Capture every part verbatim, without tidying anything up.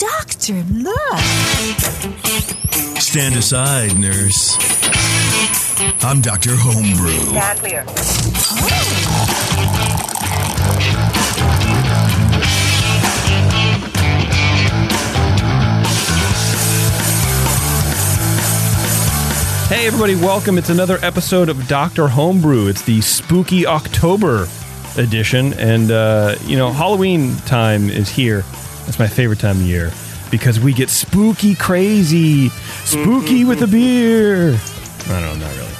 Doctor, look. Stand aside, nurse. I'm Doctor Homebrew. Stand clear. Oh. Hey, everybody. Welcome. It's another episode of Doctor Homebrew. It's the spooky October edition. And, uh, you know, Halloween time is here. That's my favorite time of year because we get spooky crazy, spooky mm-hmm. with a beer. I don't know, not really.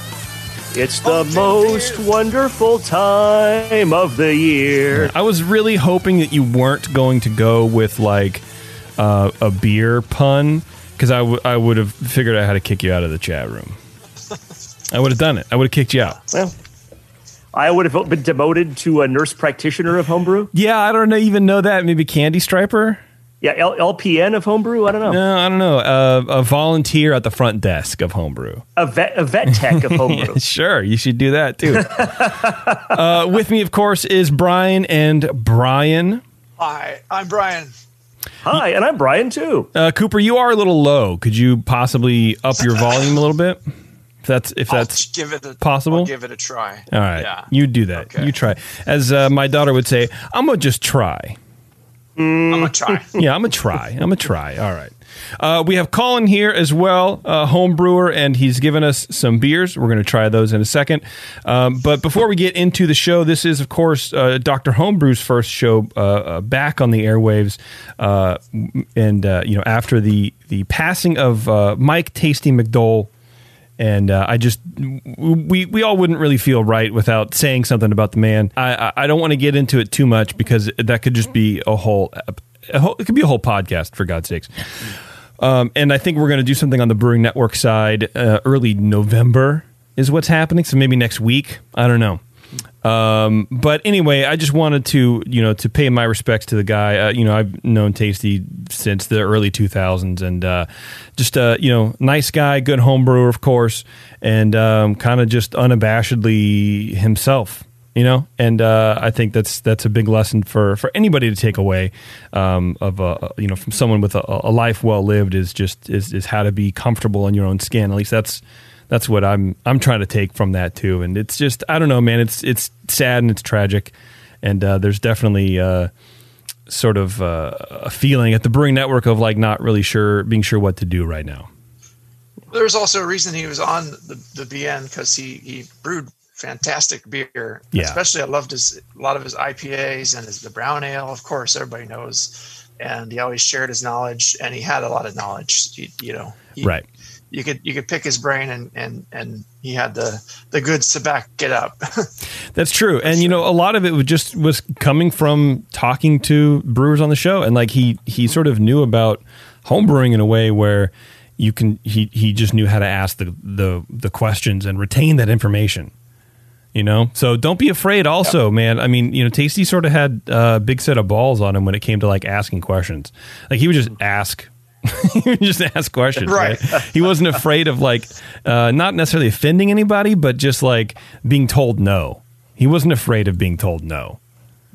It's the oh, most dear. wonderful time of the year. I was really hoping that you weren't going to go with like uh, a beer pun because I, w- I would have figured out how to kick you out of the chat room. I would have done it. I would have kicked you out. Well, I would have been demoted to a nurse practitioner of homebrew. Yeah, I don't even know that. Maybe candy striper? Yeah, L- LPN of homebrew? I don't know. No, I don't know. Uh, a volunteer at the front desk of homebrew. A vet, a vet tech of homebrew. Sure, you should do that, too. uh, with me, of course, is Brian and Brian. Hi, I'm Brian. Hi, and I'm Brian, too. Uh, Cooper, you are a little low. Could you possibly up your volume a little bit? That's if that's give it a, possible. I'll give it a try. All right, yeah. You do that. Okay. You try. As uh, my daughter would say, I'm gonna just try. Mm. I'm gonna try. Yeah, I'm gonna try. I'm gonna try. All right. Uh, we have Colin here as well, a home brewer, and he's given us some beers. We're going to try those in a second. Um, but before we get into the show, this is, of course, uh, Doctor Homebrew's first show uh, uh, back on the airwaves. Uh, and uh, you know, after the the passing of uh, Mike Tasty McDole. And uh, I just, we we all wouldn't really feel right without saying something about the man. I I don't want to get into it too much because that could just be a whole, a whole it could be a whole podcast, for God's sakes. Um, and I think we're going to do something on the Brewing Network side uh, early November is what's happening. So maybe next week. I don't know. Um, but anyway, I just wanted to, you know, to pay my respects to the guy. Uh, you know, I've known Tasty since the early two thousands and, uh, just, uh, you know, nice guy, good home brewer, of course, and, um, kind of just unabashedly himself, you know? And, uh, I think that's, that's a big lesson for, for anybody to take away, um, of, uh, you know, from someone with a, a life well-lived is just, is, is how to be comfortable in your own skin. At least that's, That's what I'm I'm trying to take from that, too. And it's just, I don't know, man, it's it's sad and it's tragic. And uh, there's definitely uh, sort of uh, a feeling at the Brewing Network of, like, not really sure, being sure what to do right now. There's also a reason he was on the, the B N, because he, he brewed fantastic beer. Yeah. Especially I loved his a lot of his I P As and his the brown ale, of course, everybody knows. And he always shared his knowledge, and he had a lot of knowledge, you, you know. He, right. You could you could pick his brain and, and, and he had the the good sabak get up. That's true, and you know a lot of it was just was coming from talking to brewers on the show, and like he he sort of knew about homebrewing in a way where you can he, he just knew how to ask the, the the questions and retain that information, you know. So don't be afraid. Also, yep. man, I mean, you know, Tasty sort of had a big set of balls on him when it came to like asking questions. Like he would just ask. You just ask questions, right? right? He wasn't afraid of like, uh, not necessarily offending anybody, but just like being told no. He wasn't afraid of being told no.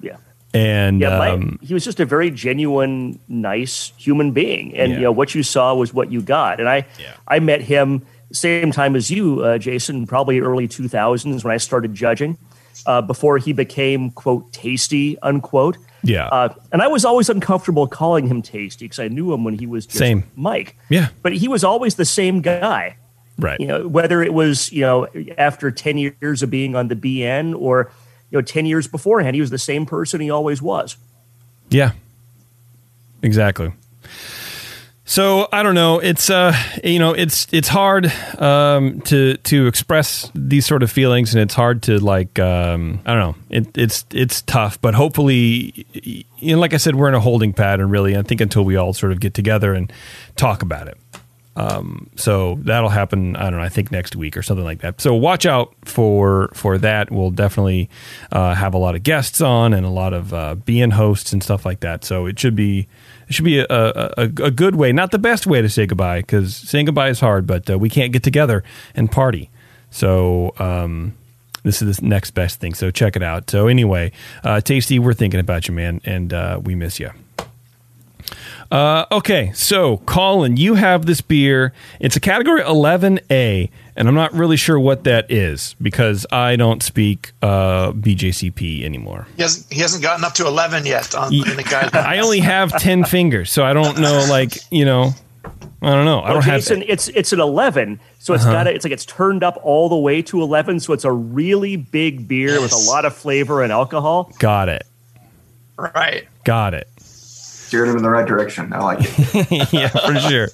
Yeah, and yeah, um, my, he was just a very genuine, nice human being. And yeah. you know what you saw was what you got. And I, yeah. I met him same time as you, uh, Jason, probably early two thousands when I started judging. Uh, before he became quote tasty unquote. Yeah, uh, and I was always uncomfortable calling him Tasty because I knew him when he was just same. Mike. Yeah, but he was always the same guy, right? You know, whether it was you know after ten years of being on the B N or you know ten years beforehand, he was the same person he always was. Yeah, exactly. So I don't know. It's uh, you know, it's it's hard um, to to express these sort of feelings, and it's hard to like um, I don't know. It, it's it's tough, but hopefully, you know, like I said, we're in a holding pattern, really. I think until we all sort of get together and talk about it. Um, so that'll happen. I don't know. I think next week or something like that. So watch out for for that. We'll definitely uh, have a lot of guests on and a lot of uh, B N hosts and stuff like that. So it should be. It should be a, a, a good way, not the best way to say goodbye, because saying goodbye is hard, but uh, we can't get together and party. So um, this is the next best thing, so check it out. So anyway, uh, Tasty, we're thinking about you, man, and uh, we miss you. Uh, okay, so Colin, you have this beer. It's a category eleven A, and I'm not really sure what that is because I don't speak uh, B J C P anymore. He hasn't, he hasn't gotten up to eleven yet on, yeah, in the guidelines. I only have ten fingers, so I don't know. Like you know, I don't know. I don't well, have. It's an, it's it's an eleven, so it's uh-huh. got a, it's like it's turned up all the way to eleven. So it's a really big beer yes. with a lot of flavor and alcohol. Got it. Right. Got it. Steered him in the right direction. I like it. Yeah, for sure.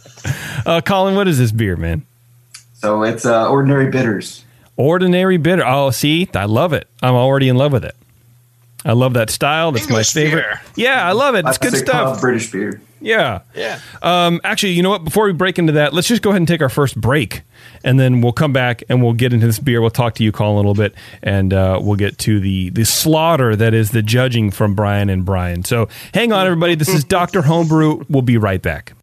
Uh, Colin, what is this beer, man? So it's uh, Ordinary Bitters. Ordinary Bitter. Oh, see? I love it. I'm already in love with it. I love that style. That's English my favorite. Beer. Yeah, I love it. It's good stuff. British beer. Yeah. Yeah. Um, actually, you know what? Before we break into that, let's just go ahead and take our first break, and then we'll come back and we'll get into this beer. We'll talk to you, Colin, a little bit, and uh, we'll get to the, the slaughter that is the judging from Brian and Brian. So hang on, everybody. This is Doctor Homebrew. We'll be right back.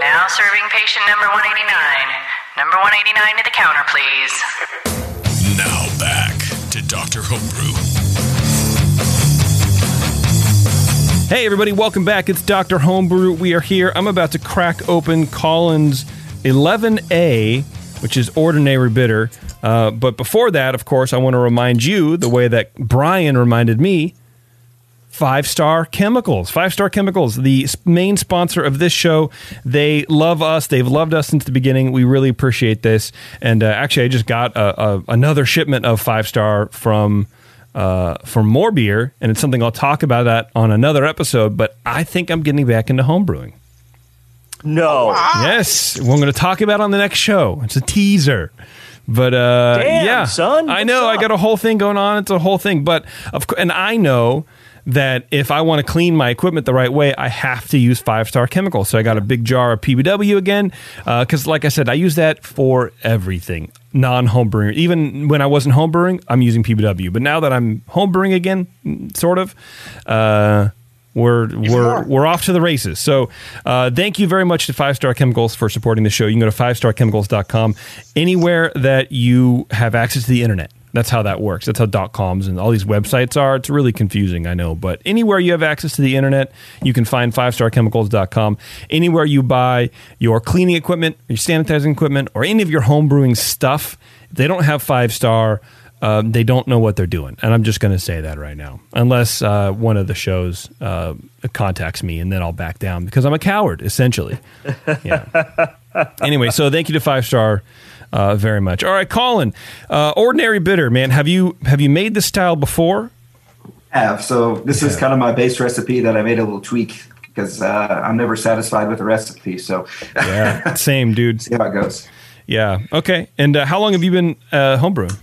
Now serving patient number one eighty-nine. Number one eighty-nine to the counter, please. Now back to Doctor Homebrew. Hey, everybody. Welcome back. It's Doctor Homebrew. We are here. I'm about to crack open Colin's eleven A, which is Ordinary Bitter. Uh, but before that, of course, I want to remind you the way that Brian reminded me, Five Star Chemicals. Five Star Chemicals, the main sponsor of this show. They love us. They've loved us since the beginning. We really appreciate this. And uh, actually, I just got a, a, another shipment of Five Star from... Uh, for more beer, and it's something I'll talk about that on another episode, but I think I'm getting back into homebrewing. No. Yes. We're going to talk about it on the next show. It's a teaser. But, uh, Damn, yeah. son. I know. Up? I got a whole thing going on. It's a whole thing. But, of co- and I know that if I want to clean my equipment the right way, I have to use Five Star Chemicals. So I got a big jar of P B W again, because, uh, like I said, I use that for everything. Non-homebrewing. Even when I wasn't homebrewing, I'm using P B W. But now that I'm homebrewing again, sort of, uh, we're we're we're off to the races. So uh, thank you very much to Five Star Chemicals for supporting the show. You can go to five star chemicals dot com anywhere that you have access to the internet. That's how that works. That's how .coms and all these websites are. It's really confusing, I know. But anywhere you have access to the internet, you can find five star chemicals dot com. Anywhere you buy your cleaning equipment, your sanitizing equipment, or any of your homebrewing stuff, if they don't have Five Star, um, they don't know what they're doing. And I'm just going to say that right now. Unless uh, one of the shows uh, contacts me, and then I'll back down because I'm a coward, essentially. Yeah. Anyway, so thank you to Five Star Uh, very much. All right, Colin, uh, Ordinary Bitter, man. Have you have you made this style before? I have. So this yeah. is kind of my base recipe that I made a little tweak because uh, I'm never satisfied with a recipe. So yeah, same, dude. See how it goes. Yeah. Okay. And uh, how long have you been uh, homebrewing?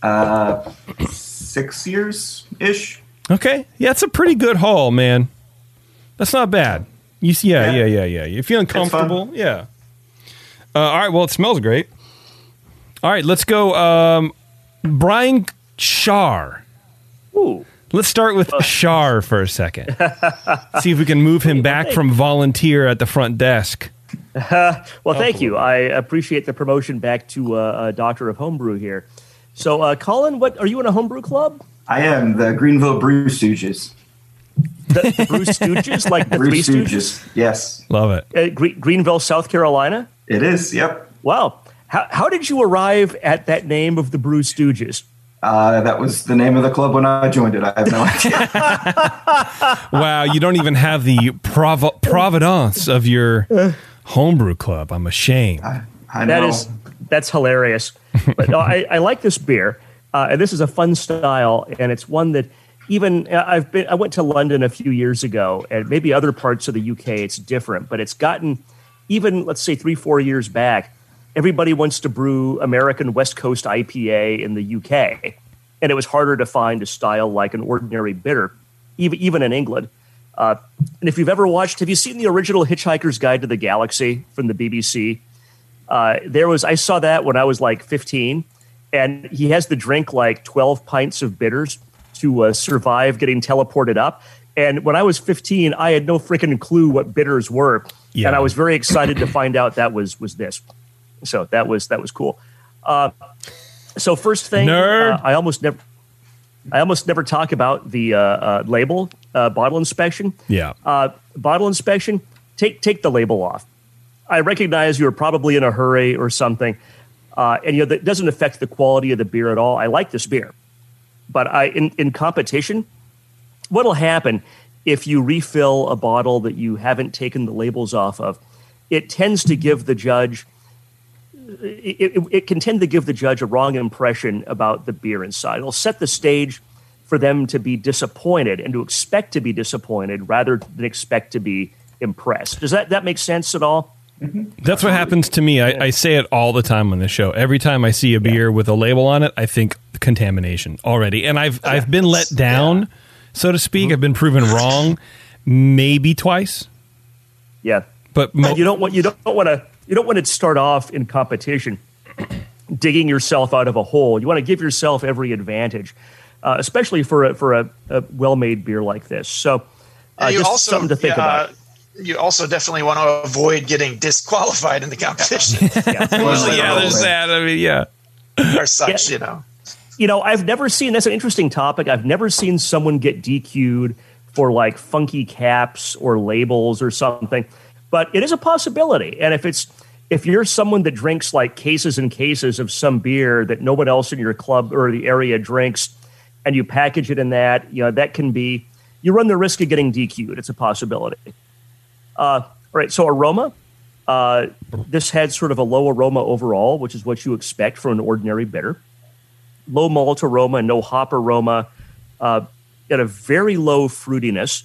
Uh, six years ish. Okay. Yeah, it's a pretty good haul, man. That's not bad. You see? Yeah, yeah, yeah, yeah. yeah. You're feeling comfortable? Yeah. Uh, all right, well, it smells great. All right, let's go. Um, Brian Shar. Ooh. Let's start with uh. Shar for a second. See if we can move him back from volunteer at the front desk. Uh, well, oh. thank you. I appreciate the promotion back to uh, a Doctor of Homebrew here. So, uh, Colin, what are you in a homebrew club? I am, the Greenville Brew Stooges. The, the Brew Stooges? Like the Brew Three Stooges. Stooges? Yes. Love it. Uh, Gre- Greenville, South Carolina? It is, yep. Wow. How how did you arrive at that name of the Brew Stooges? Uh, that was the name of the club when I joined it. I have no idea. Wow, you don't even have the prov- providence of your homebrew club. I'm ashamed. I, I know. That is, that's hilarious. But no, I, I like this beer. Uh, and this is a fun style, and it's one that even uh, I've been. I went to London a few years ago, and maybe other parts of the U K it's different, but it's gotten... Even, let's say, three, four years back, everybody wants to brew American West Coast I P A in the U K, and it was harder to find a style like an Ordinary Bitter, even even in England. Uh, and if you've ever watched, have you seen the original Hitchhiker's Guide to the Galaxy from the B B C? Uh, there was, I saw that when I was like fifteen, and he has to drink like twelve pints of bitters to uh, survive getting teleported up. And when I was fifteen, I had no freaking clue what bitters were. Yeah. And I was very excited to find out that was was this. So that was that was cool. Uh, so first thing, uh, I almost never, I almost never talk about the uh, uh, label uh, bottle inspection. Yeah. Uh, bottle inspection, take take the label off. I recognize you're probably in a hurry or something, uh, and you know that doesn't affect the quality of the beer at all. I like this beer, but I in, in competition, what'll happen if you refill a bottle that you haven't taken the labels off of? It tends to give the judge it, it, it can tend to give the judge a wrong impression about the beer inside. It'll set the stage for them to be disappointed and to expect to be disappointed rather than expect to be impressed. Does that that make sense at all? Mm-hmm. That's what happens to me. I, I say it all the time on this show. Every time I see a beer yeah. with a label on it, I think contamination already. And I've yeah. I've been let down, yeah. so to speak. Mm-hmm. I've been proven wrong, maybe twice. Yeah, but mo- you don't want you don't want to you don't want to start off in competition digging yourself out of a hole. You want to give yourself every advantage, uh, especially for a, for a, a well-made beer like this. So uh, just also, something to think yeah, about. Uh, You also definitely want to avoid getting disqualified in the competition. yeah, well, yeah there's that. I mean, yeah. Or such, yeah. you know. You know, I've never seen, that's an interesting topic. I've never seen someone get D Q'd for like funky caps or labels or something, but it is a possibility. And if it's, if you're someone that drinks like cases and cases of some beer that no one else in your club or the area drinks and you package it in that, you know, that can be, you run the risk of getting D Q'd. It's a possibility. Uh, all right, so aroma. Uh, this had sort of a low aroma overall, which is what you expect from an ordinary bitter. Low malt aroma, no hop aroma. Uh, got a very low fruitiness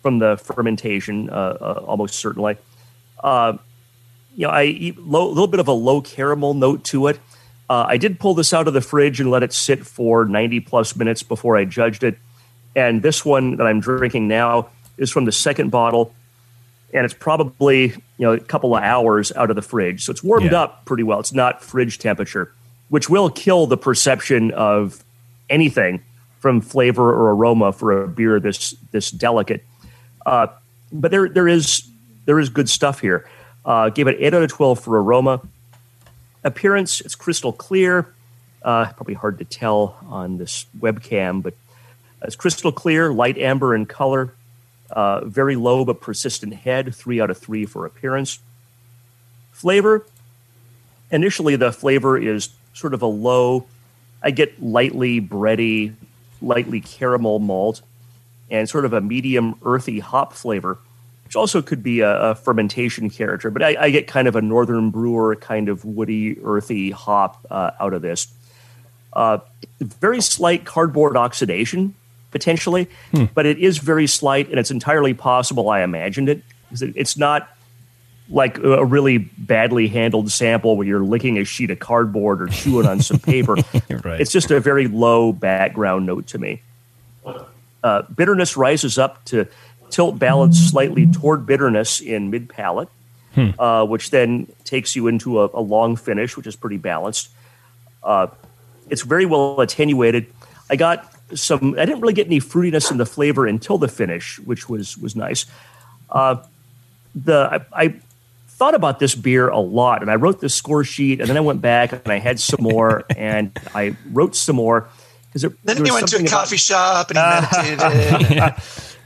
from the fermentation, uh, uh, almost certainly. Uh, you know, I eat a little bit of a low caramel note to it. Uh, I did pull this out of the fridge and let it sit for ninety plus minutes before I judged it. And this one that I'm drinking now is from the second bottle. And it's probably, you know, a couple of hours out of the fridge. So it's warmed yeah. up pretty well. It's not fridge temperature, which will kill the perception of anything from flavor or aroma for a beer this this delicate. Uh, but there there is there is good stuff here. Uh, gave it eight out of twelve for aroma. Appearance, it's crystal clear. Uh, probably hard to tell on this webcam, but it's crystal clear, light amber in color. Uh, very low but persistent head, three out of three for appearance. Flavor, initially the flavor is sort of a low, I get lightly bready, lightly caramel malt, and sort of a medium earthy hop flavor, which also could be a, a fermentation character, but I, I get kind of a Northern Brewer kind of woody, earthy hop uh, out of this. Uh, very slight cardboard oxidation, potentially, hmm. but it is very slight, and it's entirely possible I imagined it. It's not like a really badly handled sample where you're licking a sheet of cardboard or chewing on some paper. Right. It's just a very low background note to me. Uh, bitterness rises up to tilt balance slightly toward bitterness in mid-palate, hmm. uh, which then takes you into a, a long finish, which is pretty balanced. Uh, it's very well attenuated. I got... Some I didn't really get any fruitiness in the flavor until the finish, which was was nice. Uh, the I, I thought about this beer a lot, and I wrote this score sheet, and then I went back and I had some more, and I wrote some more because then he went to a coffee about, shop and he meditated. Uh,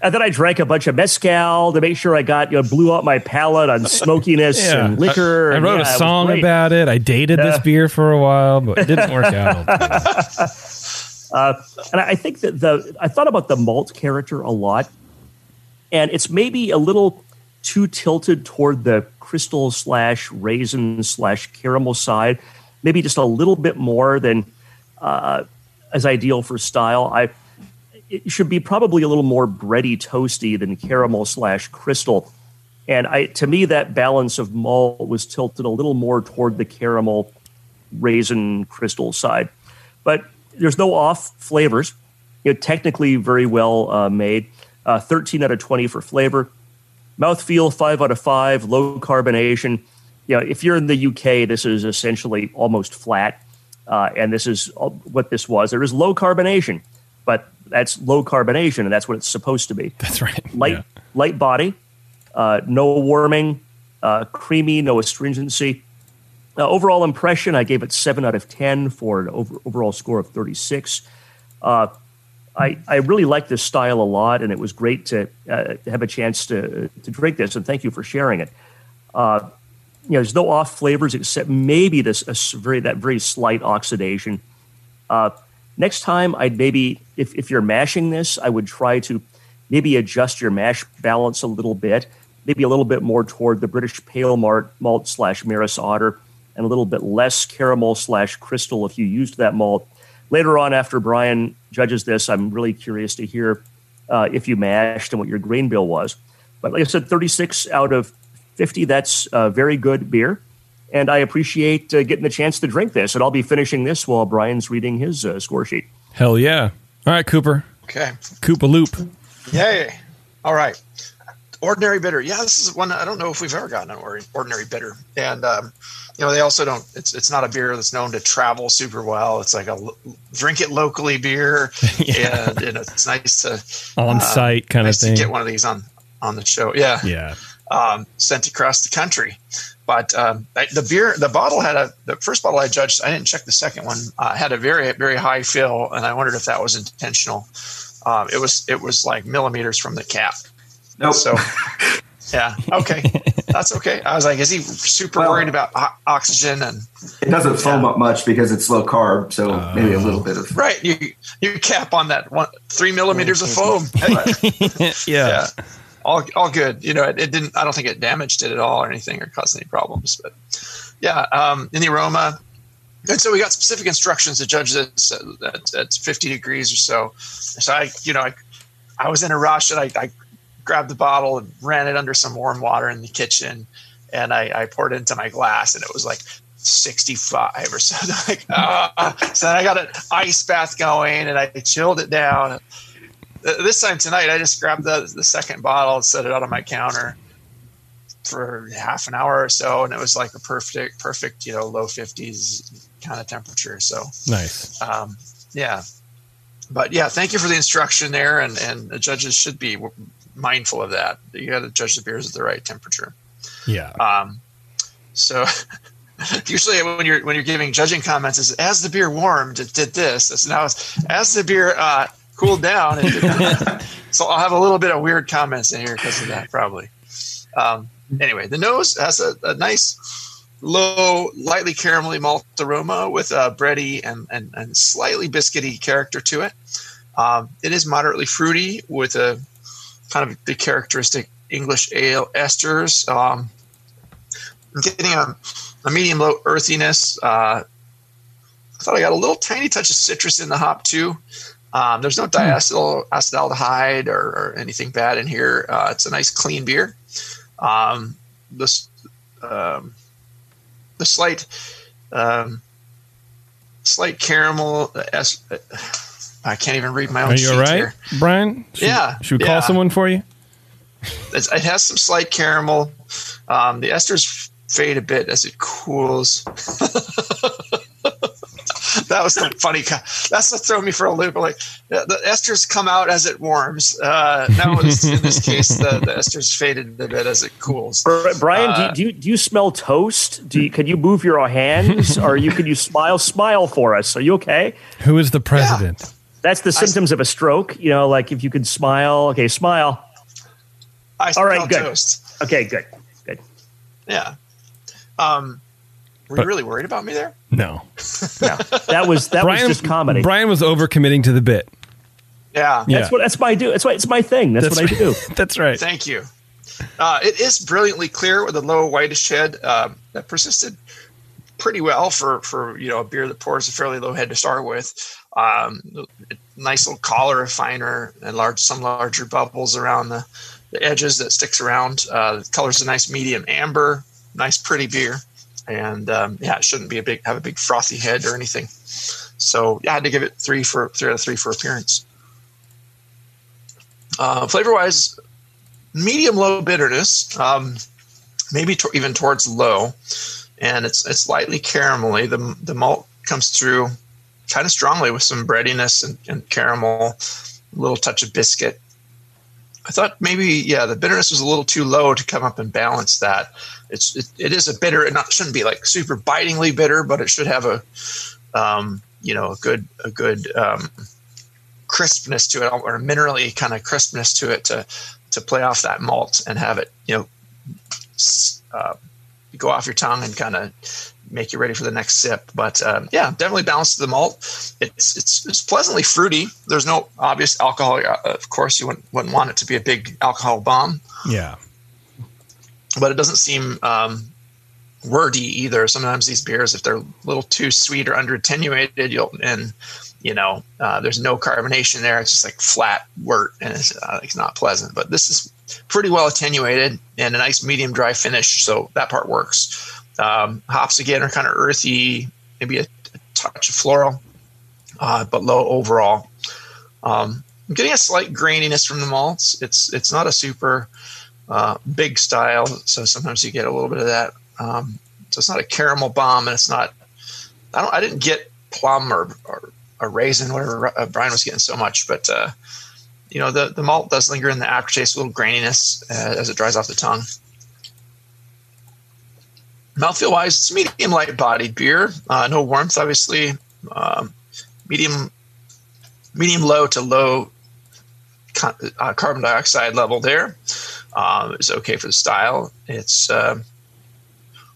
and then I drank a bunch of mezcal to make sure I got you know, blew out my palate on smokiness yeah. and liquor. I, I wrote and, yeah, a song it about it. I dated uh, this beer for a while, but it didn't work out. Uh, and I think that the I thought about the malt character a lot, and it's maybe a little too tilted toward the crystal slash raisin slash caramel side, maybe just a little bit more than uh, as ideal for style. I it should be probably a little more bready toasty than caramel slash crystal, and I to me that balance of malt was tilted a little more toward the caramel raisin crystal side, but. There's no off flavors. You know, technically very well uh, made. Uh, thirteen out of twenty for flavor. Mouthfeel, five out of five. Low carbonation. You know, if you're in the U K, this is essentially almost flat. Uh, and this is what this was. There is low carbonation, but that's low carbonation, and that's what it's supposed to be. That's right. Light, yeah. light body. Uh, no warming. Uh, creamy, no astringency. Uh, overall impression, I gave it seven out of ten for an over, overall score of thirty-six. Uh, I, I really like this style a lot, and it was great to uh, have a chance to to drink this, and thank you for sharing it. Uh, you know, there's no off flavors except maybe this a very that very slight oxidation. Uh, next time, I'd maybe, if, if you're mashing this, I would try to maybe adjust your mash balance a little bit, maybe a little bit more toward the British pale malt slash Maris Otter, and a little bit less caramel slash crystal if you used that malt. Later on, after Brian judges this, I'm really curious to hear uh, if you mashed and what your grain bill was. But like I said, thirty-six out of fifty, that's a very good beer. And I appreciate uh, getting the chance to drink this. And I'll be finishing this while Brian's reading his uh, score sheet. Hell yeah. All right, Cooper. Okay. Cooper Loop. Yay. All right. Ordinary Bitter. Yeah, this is one I don't know if we've ever gotten an Ordinary Bitter. And, um, you know, they also don't, it's it's not a beer that's known to travel super well. It's like a l- drink it locally beer. Yeah. And, and it's nice to on site uh, kind nice of thing. To get one of these on, on the show. Yeah. Yeah. Um, sent across the country. But um, the beer, the bottle had a, the first bottle I judged, I didn't check the second one, uh, had a very, very high fill. And I wondered if that was intentional. Um, it was, it was like millimeters from the cap. Nope. So, yeah, okay. That's okay. I was like, is he super well, worried about o- oxygen? And it doesn't foam yeah. up much because it's low carb, so uh, maybe a little bit of right. You you cap on that one three millimeters of foam. yeah. yeah, all all good. You know, it, it didn't. I don't think it damaged it at all or anything or caused any problems. But yeah, um, in the aroma. And so we got specific instructions to judge this at, at, at fifty degrees or so. So I, you know, I, I was in a rush and I. I grabbed the bottle and ran it under some warm water in the kitchen, and I, I poured it into my glass, and it was like sixty-five or so. Like, uh, so then I got an ice bath going, and I chilled it down. This time tonight, I just grabbed the, the second bottle and set it out on my counter for half an hour or so, and it was like a perfect, perfect, you know, low fifties kind of temperature. So nice, um, yeah. But yeah, thank you for the instruction there, and and the judges should be mindful of that. You got to judge the beers at the right temperature. Yeah. Um, so usually when you're when you're giving judging comments, is as the beer warmed, it did this. It's now it's, as the beer uh, cooled down, it did not. So I'll have a little bit of weird comments in here because of that, probably. Um, anyway, the nose has a, a nice low, lightly caramelly malt aroma with a bready and and, and slightly biscuity character to it. Um, it is moderately fruity with a kind of the characteristic English ale esters. Um, I'm getting a, a medium-low earthiness. Uh, I thought I got a little tiny touch of citrus in the hop, too. Um, there's no diacetyl acetaldehyde or, or anything bad in here. Uh, it's a nice, clean beer. Um, this, um, the slight um, slight caramel est- I can't even read my own sheet. Are you all right, here. Brian? Should, yeah. Should we call yeah. someone for you? It's, it has some slight caramel. Um, the esters fade a bit as it cools. That was a funny. That's what threw me for a loop. Like the esters come out as it warms. Uh, now in this case, the, the esters faded a bit as it cools. Brian, uh, do, you, do you smell toast? Do you, can you move your hands, or you can you smile? Smile for us. Are you okay? Who is the president? Yeah. That's the symptoms I, of a stroke. You know, like if you can smile. Okay, smile. I All right, good. Toast. Okay, good, good. Yeah. Um, were but, you really worried about me there? No, no. That was that Brian, was just comedy. Brian was overcommitting to the bit. Yeah, yeah. that's what that's my do. That's why it's my thing. That's, that's what right. I do. That's right. Thank you. Uh, it is brilliantly clear with a low whitish head uh, that persisted pretty well for for you know a beer that pours a fairly low head to start with. Um, nice little collar of finer and large, some larger bubbles around the, the edges that sticks around. Uh, the color's a nice medium amber, nice pretty beer, and um, yeah, it shouldn't be a big have a big frothy head or anything. So yeah, I had to give it three for three out of three for appearance. Uh, flavor wise, medium low bitterness, um, maybe to, even towards low, and it's it's lightly caramelly. The the malt comes through kind of strongly with some breadiness and, and caramel, a little touch of biscuit. I thought maybe, yeah, the bitterness was a little too low to come up and balance that. It's it, it is a bitter, it not, shouldn't be like super bitingly bitter, but it should have a, um, you know, a good a good um, crispness to it, or a minerally kind of crispness to it, to to play off that malt and have it, you know, uh, go off your tongue and kind of make you ready for the next sip. But um, yeah, definitely balanced the malt. It's, it's it's pleasantly fruity. There's no obvious alcohol. Of course, you wouldn't, wouldn't want it to be a big alcohol bomb. Yeah. But it doesn't seem um, wordy either. Sometimes these beers, if they're a little too sweet or under attenuated, you'll and you know uh, there's no carbonation there. It's just like flat wort, and it's, uh, it's not pleasant. But this is pretty well attenuated and a nice medium dry finish, so that part works. Um, hops again are kind of earthy, maybe a, a touch of floral, uh, but low overall. Um, I'm getting a slight graininess from the malts. It's it's not a super uh, big style, so sometimes you get a little bit of that. Um, so it's not a caramel bomb, and it's not. I don't. I didn't get plum or or a raisin, whatever uh, Brian was getting so much, but uh, you know the the malt does linger in the aftertaste, a little graininess uh, as it dries off the tongue. Mouthfeel wise, it's medium light bodied beer. Uh, no warmth, obviously. Um, medium, medium low to low con- uh, carbon dioxide level there. Um, it's okay for the style. It's uh,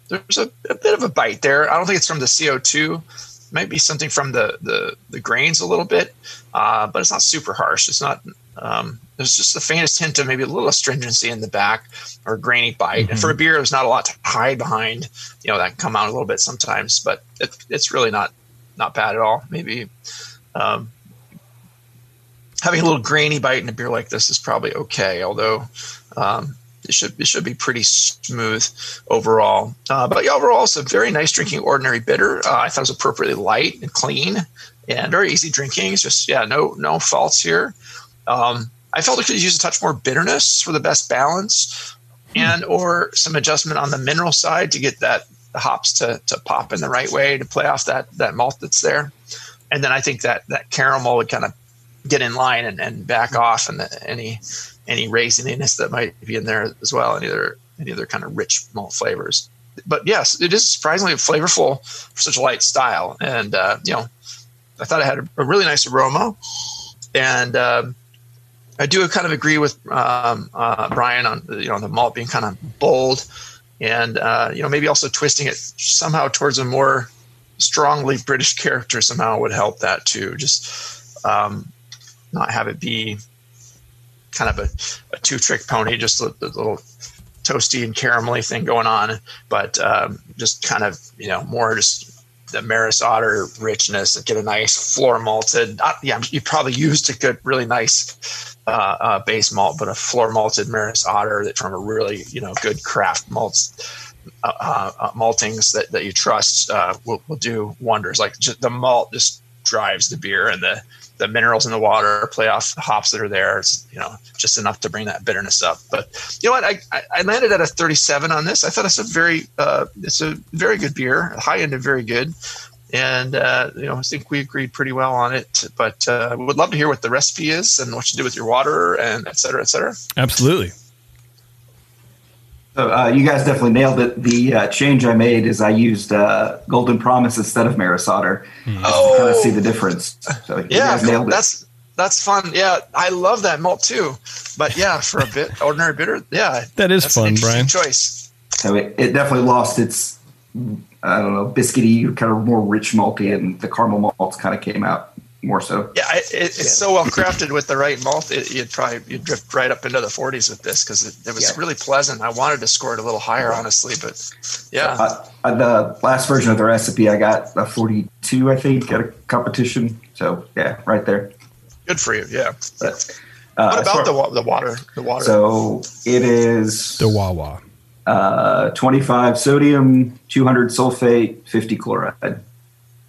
there's a, a bit of a bite there. I don't think it's from the C O two. It might be something from the the, the grains a little bit, uh, but it's not super harsh. It's not. Um, There's just the faintest hint of maybe a little astringency in the back or a grainy bite. Mm-hmm. And for a beer, there's not a lot to hide behind. You know, that can come out a little bit sometimes, but it, it's really not not bad at all. Maybe um, having a little grainy bite in a beer like this is probably okay, although um, it should it should be pretty smooth overall. Uh, but yeah, overall, it's a very nice drinking ordinary bitter. Uh, I thought it was appropriately light and clean and very easy drinking. It's just, yeah, no, no faults here. Um, I felt it could use a touch more bitterness for the best balance, and or some adjustment on the mineral side to get that the hops to, to pop in the right way to play off that that malt that's there. And then I think that, that caramel would kind of get in line and, and back off, and the, any any raisiness that might be in there as well, any other any other kind of rich malt flavors. But yes, it is surprisingly flavorful for such a light style, and uh, you know, I thought it had a, a really nice aroma, and. Um, I do kind of agree with um, uh, Brian on you know the malt being kind of bold, and uh, you know maybe also twisting it somehow towards a more strongly British character somehow would help that too. Just um, not have it be kind of a, a two-trick pony, just the little toasty and caramelly thing going on, but um, just kind of you know more just. The Maris Otter richness, get a nice floor malted. Uh, yeah, you probably used a good, really nice uh, uh, base malt, but a floor malted Maris Otter that from a really, you know, good craft malts, uh, uh, maltings that, that you trust uh, will, will do wonders. Like just the malt just drives the beer, and the, the minerals in the water play off the hops that are there. It's, you know, just enough to bring that bitterness up. But you know what? I, I, I landed at a thirty-seven on this. I thought it's a very, uh, it's a very good beer, high end of very good. And, uh, you know, I think we agreed pretty well on it, but, uh, we would love to hear what the recipe is and what you do with your water and et cetera, et cetera. Absolutely. So, uh, you guys definitely nailed it. The uh, change I made is I used uh, Golden Promise instead of Maris Otter. Mm. Oh, to kind of see the difference. So you yeah, guys nailed it. that's that's fun. Yeah, I love that malt too. But yeah, for a bit ordinary bitter, yeah, that is that's fun, an interesting Brian. Choice. So it, it definitely lost its I don't know biscuity, kind of more rich malty, and the caramel malts kind of came out more so. Yeah, it, it, it's yeah. so well crafted with the right malt. It, you'd probably you'd drift right up into the forties with this because it, it was yeah. really pleasant. I wanted to score it a little higher, honestly, but yeah. Uh, uh, the last version of the recipe, I got a forty-two, I think, at a competition. So yeah, right there. Good for you. Yeah. But, uh, what about far, the the water? The water. So it is the Wawa. Uh, twenty-five sodium, two hundred sulfate, fifty chloride.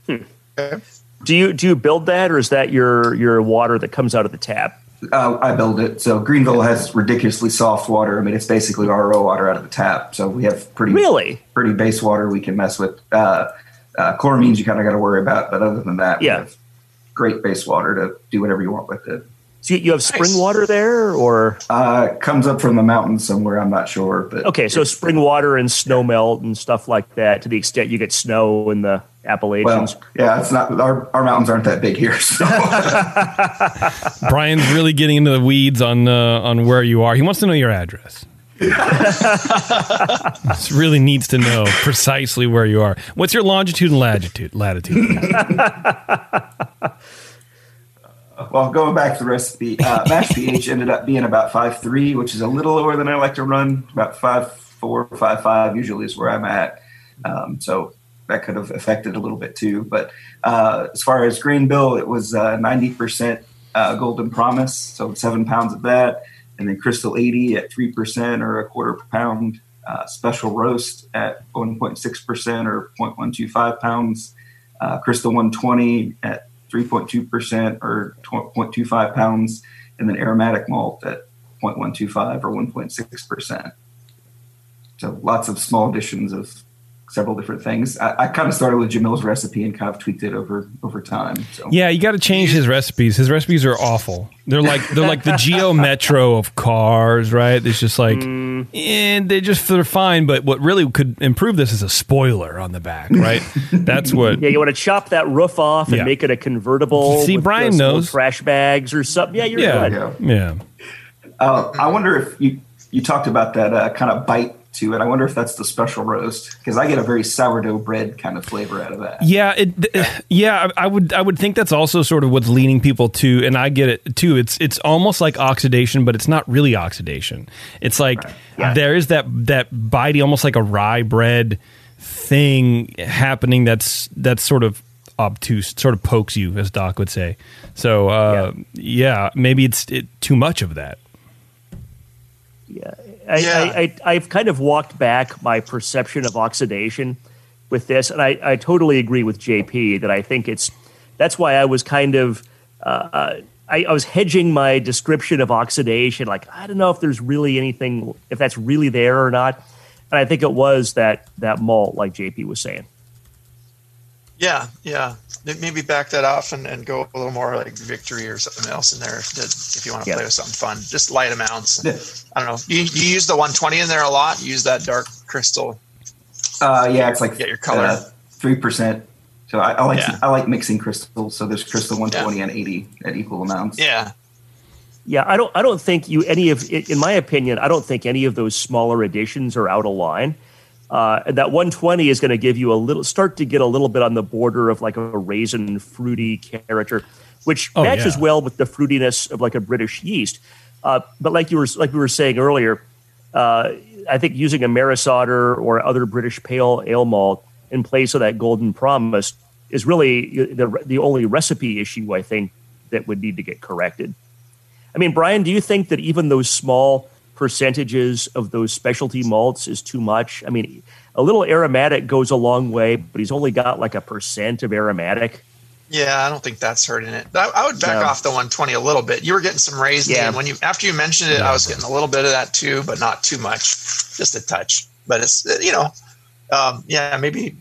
Hmm. Okay. Do you do you build that, or is that your your water that comes out of the tap? Uh, I build it. So Greenville has ridiculously soft water. I mean, it's basically R O water out of the tap. So we have pretty really pretty base water we can mess with. Uh, uh, chloramines you kind of got to worry about, but other than that, yeah. we have great base water to do whatever you want with it. So you have spring nice. water there, or uh, it comes up from the mountains somewhere. I'm not sure, but okay. So spring water and snow melt and stuff like that. To the extent you get snow in the Appalachians. Well, yeah, it's not our our mountains aren't that big here. So. Brian's really getting into the weeds on uh, on where you are. He wants to know your address. This really needs to know precisely where you are. What's your longitude and latitude? Latitude. Well, going back to the recipe, uh, mash pH ended up being about five three, which is a little lower than I like to run. About five four, five five usually is where I'm at. Um, so that could have affected a little bit too. But uh, as far as Greenville, it was uh, ninety percent uh, Golden Promise, so seven pounds of that. And then Crystal eighty at three percent or a quarter pound. Uh, special Roast at one point six percent or zero point one two five pounds. Uh, Crystal one twenty at three point two percent or zero point two five pounds, and then Aromatic Malt at zero point one two five or one point six percent. So lots of small additions of several different things. I, I kind of started with Jamil's recipe and kind of tweaked it over over time. So. Yeah, you got to change his recipes. His recipes are awful. They're like they're like the Geo Metro of cars, right? It's just like, mm. and they just they're fine. But what really could improve this is a spoiler on the back, right? That's what. Yeah, you want to chop that roof off and yeah. make it a convertible. See, with Brian knows trash bags or something. Yeah, you're yeah. good. Yeah. yeah. Uh, I wonder if you you talked about that uh, kind of bite to it. I wonder if that's the special roast, because I get a very sourdough bread kind of flavor out of that. Yeah, it, yeah, I would, I would think that's also sort of what's leaning people to, and I get it too. It's, it's almost like oxidation, but it's not really oxidation. It's like right. yeah. there is that that bitey, almost like a rye bread thing happening. That's that's sort of obtuse, sort of pokes you, as Doc would say. So uh, yeah. yeah, maybe it's it, too much of that. Yeah. I, yeah. I, I, I've kind of walked back my perception of oxidation with this, and I, I totally agree with J P that I think it's that's why I was kind of uh, I, I was hedging my description of oxidation, like I don't know if there's really anything, if that's really there or not, and I think it was that that malt, like J P was saying. Yeah, yeah, maybe back that off and, and go a little more like Victory or something else in there if, if you want to yeah. play with something fun. Just light amounts. And, I don't know. You, you use the one twenty in there a lot. You use that dark crystal. Uh, yeah, it's like get your color uh, three percent. So I, I like yeah. I like mixing crystals. So there's crystal one twenty yeah. and eighty at equal amounts. Yeah, yeah. I don't I don't think you any of in my opinion I don't think any of those smaller additions are out of line. Uh, and that one twenty is going to give you a little, start to get a little bit on the border of like a raisin fruity character, which oh, matches yeah. well with the fruitiness of like a British yeast. Uh, but like you were, like we were saying earlier, uh, I think using a Maris Otter or other British pale ale malt in place of that Golden Promise is really the the only recipe issue I think that would need to get corrected. I mean, Brian, do you think that even those small percentages of those specialty malts is too much? I mean, a little aromatic goes a long way, but he's only got like a percent of aromatic. Yeah, I don't think that's hurting it. I, I would back no. off the one twenty a little bit. You were getting some raisin. Yeah. When you after you mentioned it, yeah. I was getting a little bit of that too, but not too much, just a touch. But it's you know, um, yeah, maybe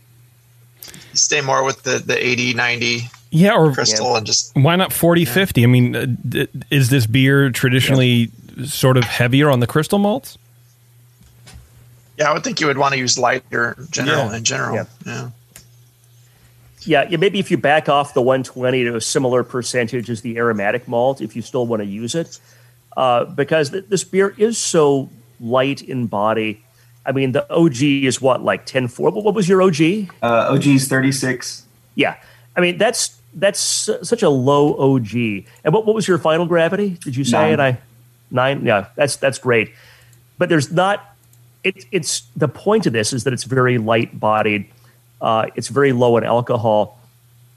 stay more with the the eighty, ninety. Yeah, or crystal yeah. and just why not forty, fifty? I mean, uh, d- is this beer traditionally? Yeah. Sort of heavier on the crystal malts? Yeah, I would think you would want to use lighter in general. Yeah. In general. Yeah. Yeah. Yeah, yeah, maybe if you back off the one twenty to a similar percentage as the aromatic malt, if you still want to use it, uh, because th- this beer is so light in body. I mean, the O G is what, like ten point four? What was your O G? Uh, O G is thirty-six. Yeah. I mean, that's that's uh, such a low O G. And what, what was your final gravity? Did you say? Nine. And I... Nine, yeah, that's that's great, but there's not. It, it's the point of this is that it's very light bodied, uh, it's very low in alcohol,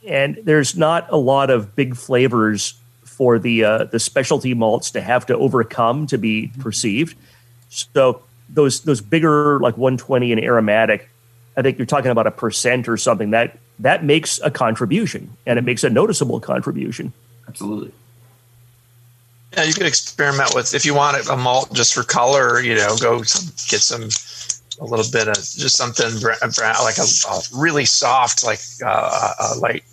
and there's not a lot of big flavors for the uh, the specialty malts to have to overcome to be perceived. So those those bigger like one twenty and aromatic, I think you're talking about a percent or something that that makes a contribution, and it makes a noticeable contribution. Absolutely. Yeah, you could experiment with, if you want it, a malt just for color, you know, go get some, a little bit of just something brown, like a, a really soft, like uh, a light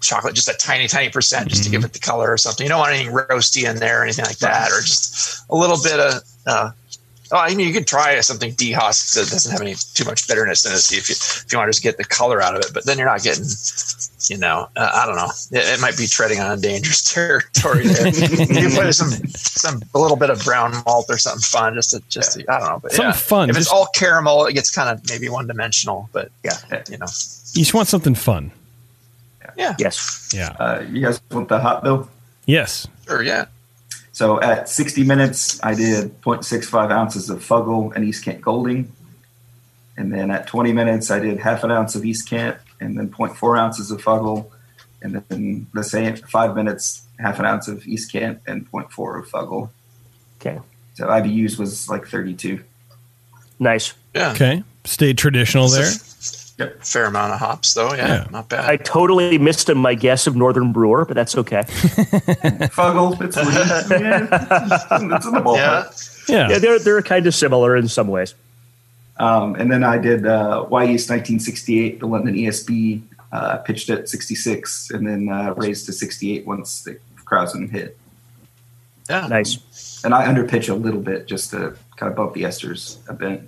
chocolate, just a tiny, tiny percent, just mm-hmm. to give it the color or something. You don't want anything roasty in there or anything like that, or just a little bit of, uh, oh, I mean, you could try something dehusked that doesn't have any too much bitterness in it, see if you, if you want to just get the color out of it, but then you're not getting, you know, uh, I don't know. It, it might be treading on dangerous territory there. You put some, some, a little bit of brown malt or something fun, just to, just to, I don't know. But something yeah. fun. If it's just all caramel, it gets kind of maybe one dimensional, but yeah, you know. You just want something fun. Yeah. Yes. Yeah. Uh, you guys want the hot bill? Yes. Sure. Yeah. So at sixty minutes, I did zero point six five ounces of Fuggle and East Kent Golding. And then at twenty minutes, I did half an ounce of East Kent and then zero point four ounces of Fuggle. And then the same five minutes, half an ounce of East Kent and zero point four of Fuggle. Okay. So I B Us was like thirty-two. Nice. Yeah. Okay. Stayed traditional there. Yep. Fair amount of hops, though. Yeah, yeah, not bad. I totally missed my guess of Northern Brewer, but that's okay. Fuggle, it's, yeah, it's in the ballpark. Yeah, yeah. yeah they're, they're kind of similar in some ways. Um, and then I did uh, Y East nineteen sixty-eight, the London E S B, uh, pitched at sixty-six, and then uh, raised to sixty-eight once the Krausen hit. Yeah, nice. And I underpitch a little bit just to kind of bump the esters a bit.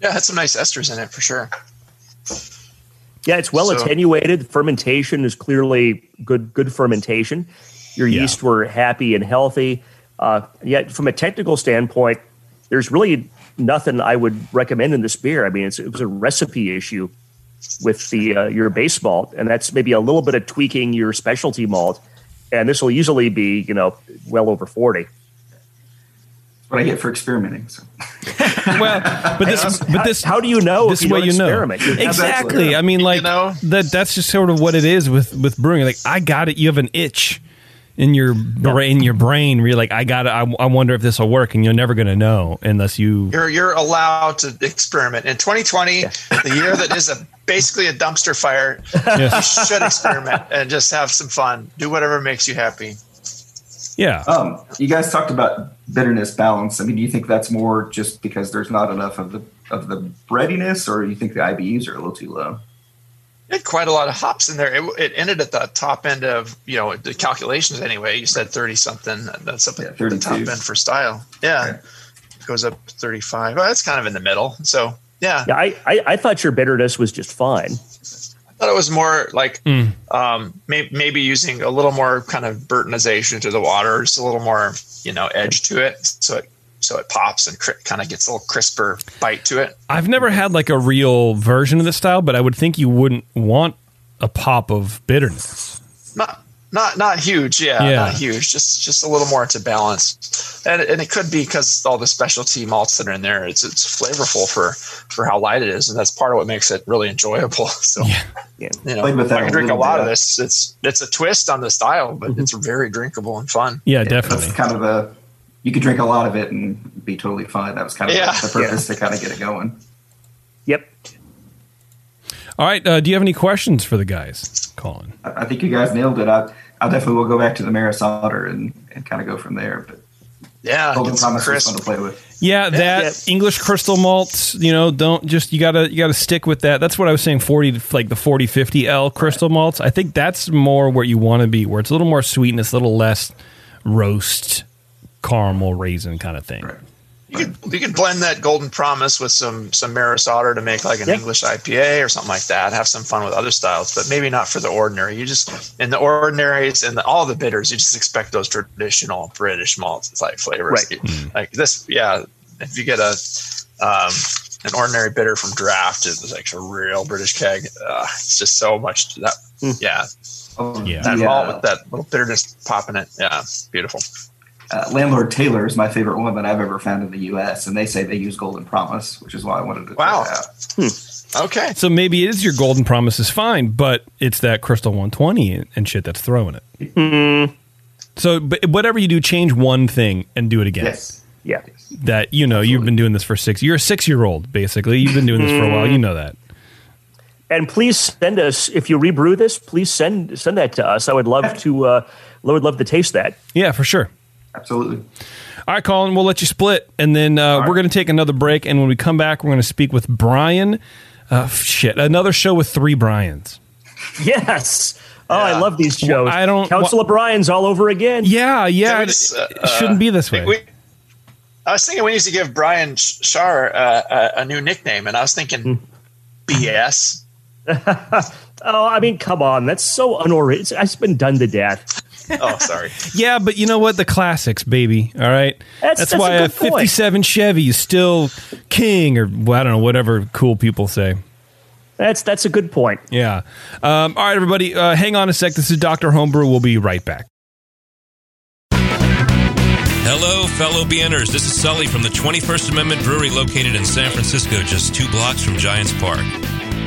Yeah, it had some nice esters in it for sure. Yeah, it's well so, attenuated. Fermentation is clearly good good fermentation. Your yeah. yeast were happy and healthy. Uh, yet from a technical standpoint, there's really nothing I would recommend in this beer. I mean, it's, it was a recipe issue with the uh, your base malt, and that's maybe a little bit of tweaking your specialty malt, and this will usually be, you know, well over forty. What I get for experimenting. So. Well, but this, how, but this, how do you know? This if you way don't you experiment? Know exactly. Yeah. I mean, like you know? that. That's just sort of what it is with, with brewing. Like I got it. You have an itch in your brain. Yeah. Your brain, where you're like, I got it. I, I wonder if this will work, and you're never going to know unless you. You're you're allowed to experiment in twenty twenty, yeah. the year that is a basically a dumpster fire. Yes. You should experiment and just have some fun. Do whatever makes you happy. Yeah. Um, you guys talked about bitterness balance. I mean, do you think that's more just because there's not enough of the of the breadiness, or you think the I B Us are a little too low? It had quite a lot of hops in there. It, it ended at the top end of, you know, the calculations anyway. You said thirty something. That's up at yeah, the top end for style. Yeah. Okay. It goes up to thirty-five. Well, that's kind of in the middle. So, yeah. Yeah, I, I, I thought your bitterness was just fine. I thought it was more like mm. um, may, maybe using a little more kind of Burtonization to the water, just a little more, you know, edge to it, so it so it pops and cr- kind of gets a little crisper bite to it. I've never had like a real version of this style, but I would think you wouldn't want a pop of bitterness. Not not not huge, yeah, yeah. not huge. Just just a little more to balance, and and it could be because all the specialty malts that are in there, it's it's flavorful for for how light it is, and that's part of what makes it really enjoyable. So. Yeah. Yeah, you know, with that I can a drink a lot of this. It's it's a twist on the style, but mm-hmm. it's very drinkable and fun. Yeah, definitely. It's kind of a you could drink a lot of it and be totally fine. That was kind of yeah. the purpose yeah. to kind of get it going. Yep. All right. Uh, do you have any questions for the guys, Colin? I, I think you guys nailed it. I I definitely will go back to the Maris Otter and, and kind of go from there. But yeah, Golden Promise is fun to play with. Yeah, that yes. English crystal malts, you know, don't just you gotta you gotta stick with that. That's what I was saying. Forty, like the forty fifty L crystal malts. I think that's more where you want to be, where it's a little more sweetness, a little less roast, caramel, raisin kind of thing. Right. You could you could blend that Golden Promise with some some Maris Otter to make like an yep. English I P A or something like that. Have some fun with other styles, but maybe not for the ordinary. You just in the ordinaries and the, all the bitters, you just expect those traditional British malts like flavors. Right. Mm. Like this, yeah. If you get a um, an ordinary bitter from draft, it was like a real British keg. Uh, it's just so much that mm. yeah, oh, yeah. That yeah. malt with that little bitterness popping it. Yeah, beautiful. Uh, Landlord Taylor is my favorite one that I've ever found in the U S, and they say they use Golden Promise, which is why I wanted to wow. try it out. Hmm. Okay. So maybe it is your Golden Promise is fine, but it's that Crystal one twenty and shit that's throwing it. Mm. So but whatever you do, change one thing and do it again. Yes. Yeah. That, you know, Absolutely. You've been doing this for six. You're a six-year-old, basically. You've been doing this for a while. You know that. And please send us, if you rebrew this, please send send that to us. I would love to, uh, I would love to taste that. Yeah, for sure. Absolutely. All right, Colin, we'll let you split, and then uh, right. we're going to take another break, and when we come back, we're going to speak with Brian. Uh, shit, another show with three Brians. Yes. Oh, yeah. I love these shows. Well, I don't. Council well, O'Brien's all over again. Yeah, yeah. So just, uh, it shouldn't be this way. We, I was thinking we need to give Brian Shar uh, a, a new nickname, and I was thinking B S. Oh, I mean, come on. That's so unorganized. It's been done to death. Oh, sorry. Yeah, but you know what? The classics, baby. All right. That's, that's, that's why a, a fifty-seven point. Chevy is still king, or well, I don't know, whatever cool people say. That's that's a good point. Yeah. Um, all right, everybody. Uh, hang on a sec. This is Doctor Homebrew. We'll be right back. Hello, fellow Beenners. This is Sully from the twenty-first Amendment Brewery located in San Francisco, just two blocks from Giants Park.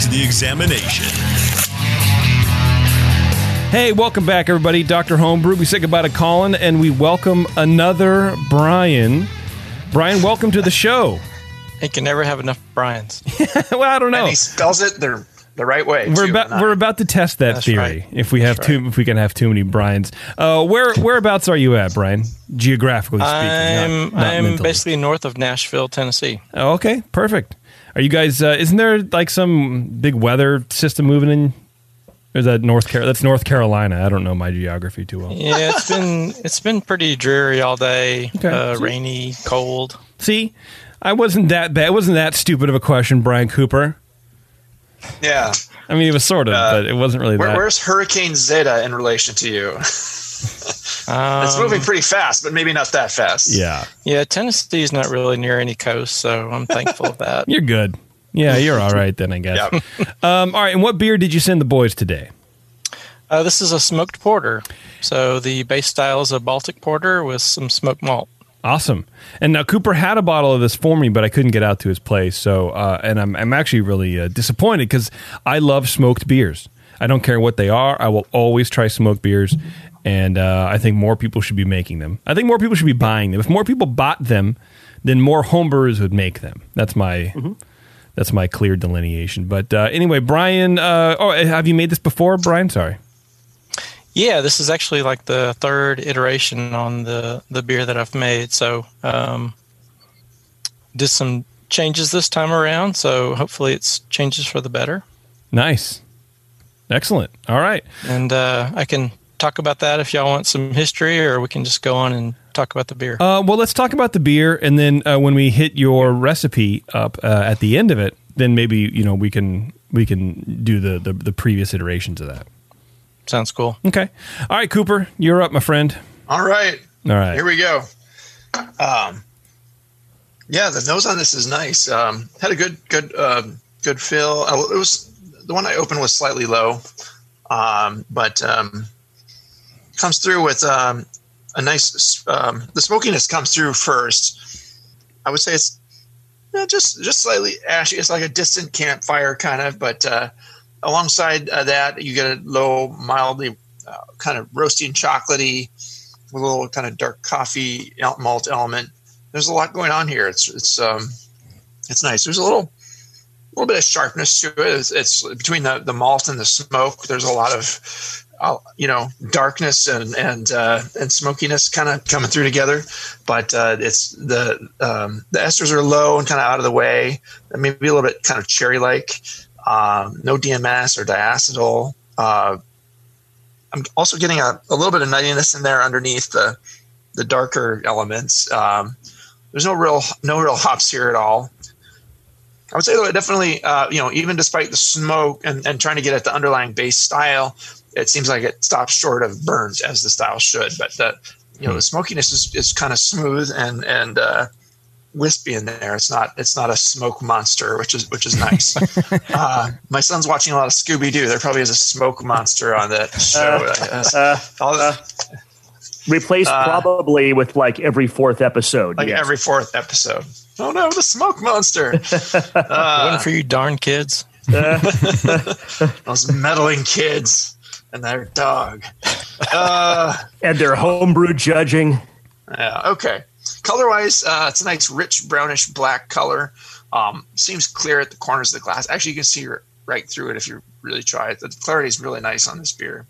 To the examination. Hey, welcome back, everybody. Doctor Homebrew. We say goodbye to Colin, and we welcome another Brian. Brian, welcome to the show. You can never have enough Brians. Well, I don't know. And he spells it the the right way. We're too, about we're about to test that That's theory. Right. If we have That's too, right. if we can have too many Brians. Uh, where whereabouts are you at, Brian? Geographically speaking, I'm not, not I'm mentally. Basically north of Nashville, Tennessee. Oh, okay, perfect. Are you guys? Uh, isn't there like some big weather system moving in? Or is that North Carolina? That's North Carolina. I don't know my geography too well. Yeah, it's been it's been pretty dreary all day. Okay. Uh, rainy, cold. See, I wasn't that bad. It wasn't that stupid of a question, Brian Cooper. Yeah, I mean it was sort of, uh, but it wasn't really. Where, that. Where's Hurricane Zeta in relation to you? Um, it's moving pretty fast, but maybe not that fast. Yeah, yeah. Tennessee's not really near any coast, so I'm thankful of that. You're good. Yeah, you're all right then, I guess. Yep. Um, all right, and what beer did you send the boys today? Uh, this is a smoked porter. So the base style is a Baltic porter with some smoked malt. Awesome. And now Cooper had a bottle of this for me, but I couldn't get out to his place. So, uh, and I'm I'm actually really uh, disappointed because I love smoked beers. I don't care what they are. I will always try smoked beers. And uh, I think more people should be making them. I think more people should be buying them. If more people bought them, then more homebrewers would make them. That's my mm-hmm. that's my clear delineation. But uh, anyway, Brian, uh, oh, have you made this before, Brian? Sorry. Yeah, this is actually like the third iteration on the, the beer that I've made. So um, did some changes this time around. So hopefully it's changes for the better. Nice. Excellent. All right. And uh, I can talk about that if y'all want some history, or we can just go on and talk about the beer. Uh, well, let's talk about the beer, and then uh, when we hit your recipe up uh, at the end of it, then maybe you know we can we can do the, the the previous iterations of that. Sounds cool. Okay. All right, Cooper, you're up, my friend. All right. All right. Here we go. Um, yeah, the nose on this is nice. Um, had a good good uh, good fill. It was the one I opened was slightly low, um, but. Um, comes through with um, a nice um, the smokiness comes through first. I would say it's you know, just just slightly ashy. It's like a distant campfire kind of, but uh, alongside uh, that you get a low, mildly uh, kind of roasty and chocolatey with a little kind of dark coffee malt element. There's a lot going on here. It's it's um, it's nice. There's a little little bit of sharpness to it. It's, it's between the, the malt and the smoke. There's a lot of I'll, you know, darkness and and uh, and smokiness kind of coming through together, but uh, it's the um, the esters are low and kind of out of the way. Maybe a little bit kind of cherry like. Um, no D M S or diacetyl. Uh, I'm also getting a, a little bit of nuttiness in there underneath the the darker elements. Um, there's no real no real hops here at all. I would say though, it definitely, uh, you know, even despite the smoke and, and trying to get at the underlying base style, it seems like it stops short of burns as the style should. But the, you know, the smokiness is, is kind of smooth and and uh, wispy in there. It's not it's not a smoke monster, which is which is nice. uh, my son's watching a lot of Scooby Doo. There probably is a smoke monster on that show. Uh, uh, all the, replaced uh, probably with like every fourth episode. Like yes. every fourth episode. Oh no, the smoke monster! Uh, one for you, darn kids! Those meddling kids and their dog, uh, and their homebrew judging. Yeah. Okay. Color-wise, uh, it's a nice, rich, brownish black color. Um, seems clear at the corners of the glass. Actually, you can see right through it if you really try it. The clarity is really nice on this beer.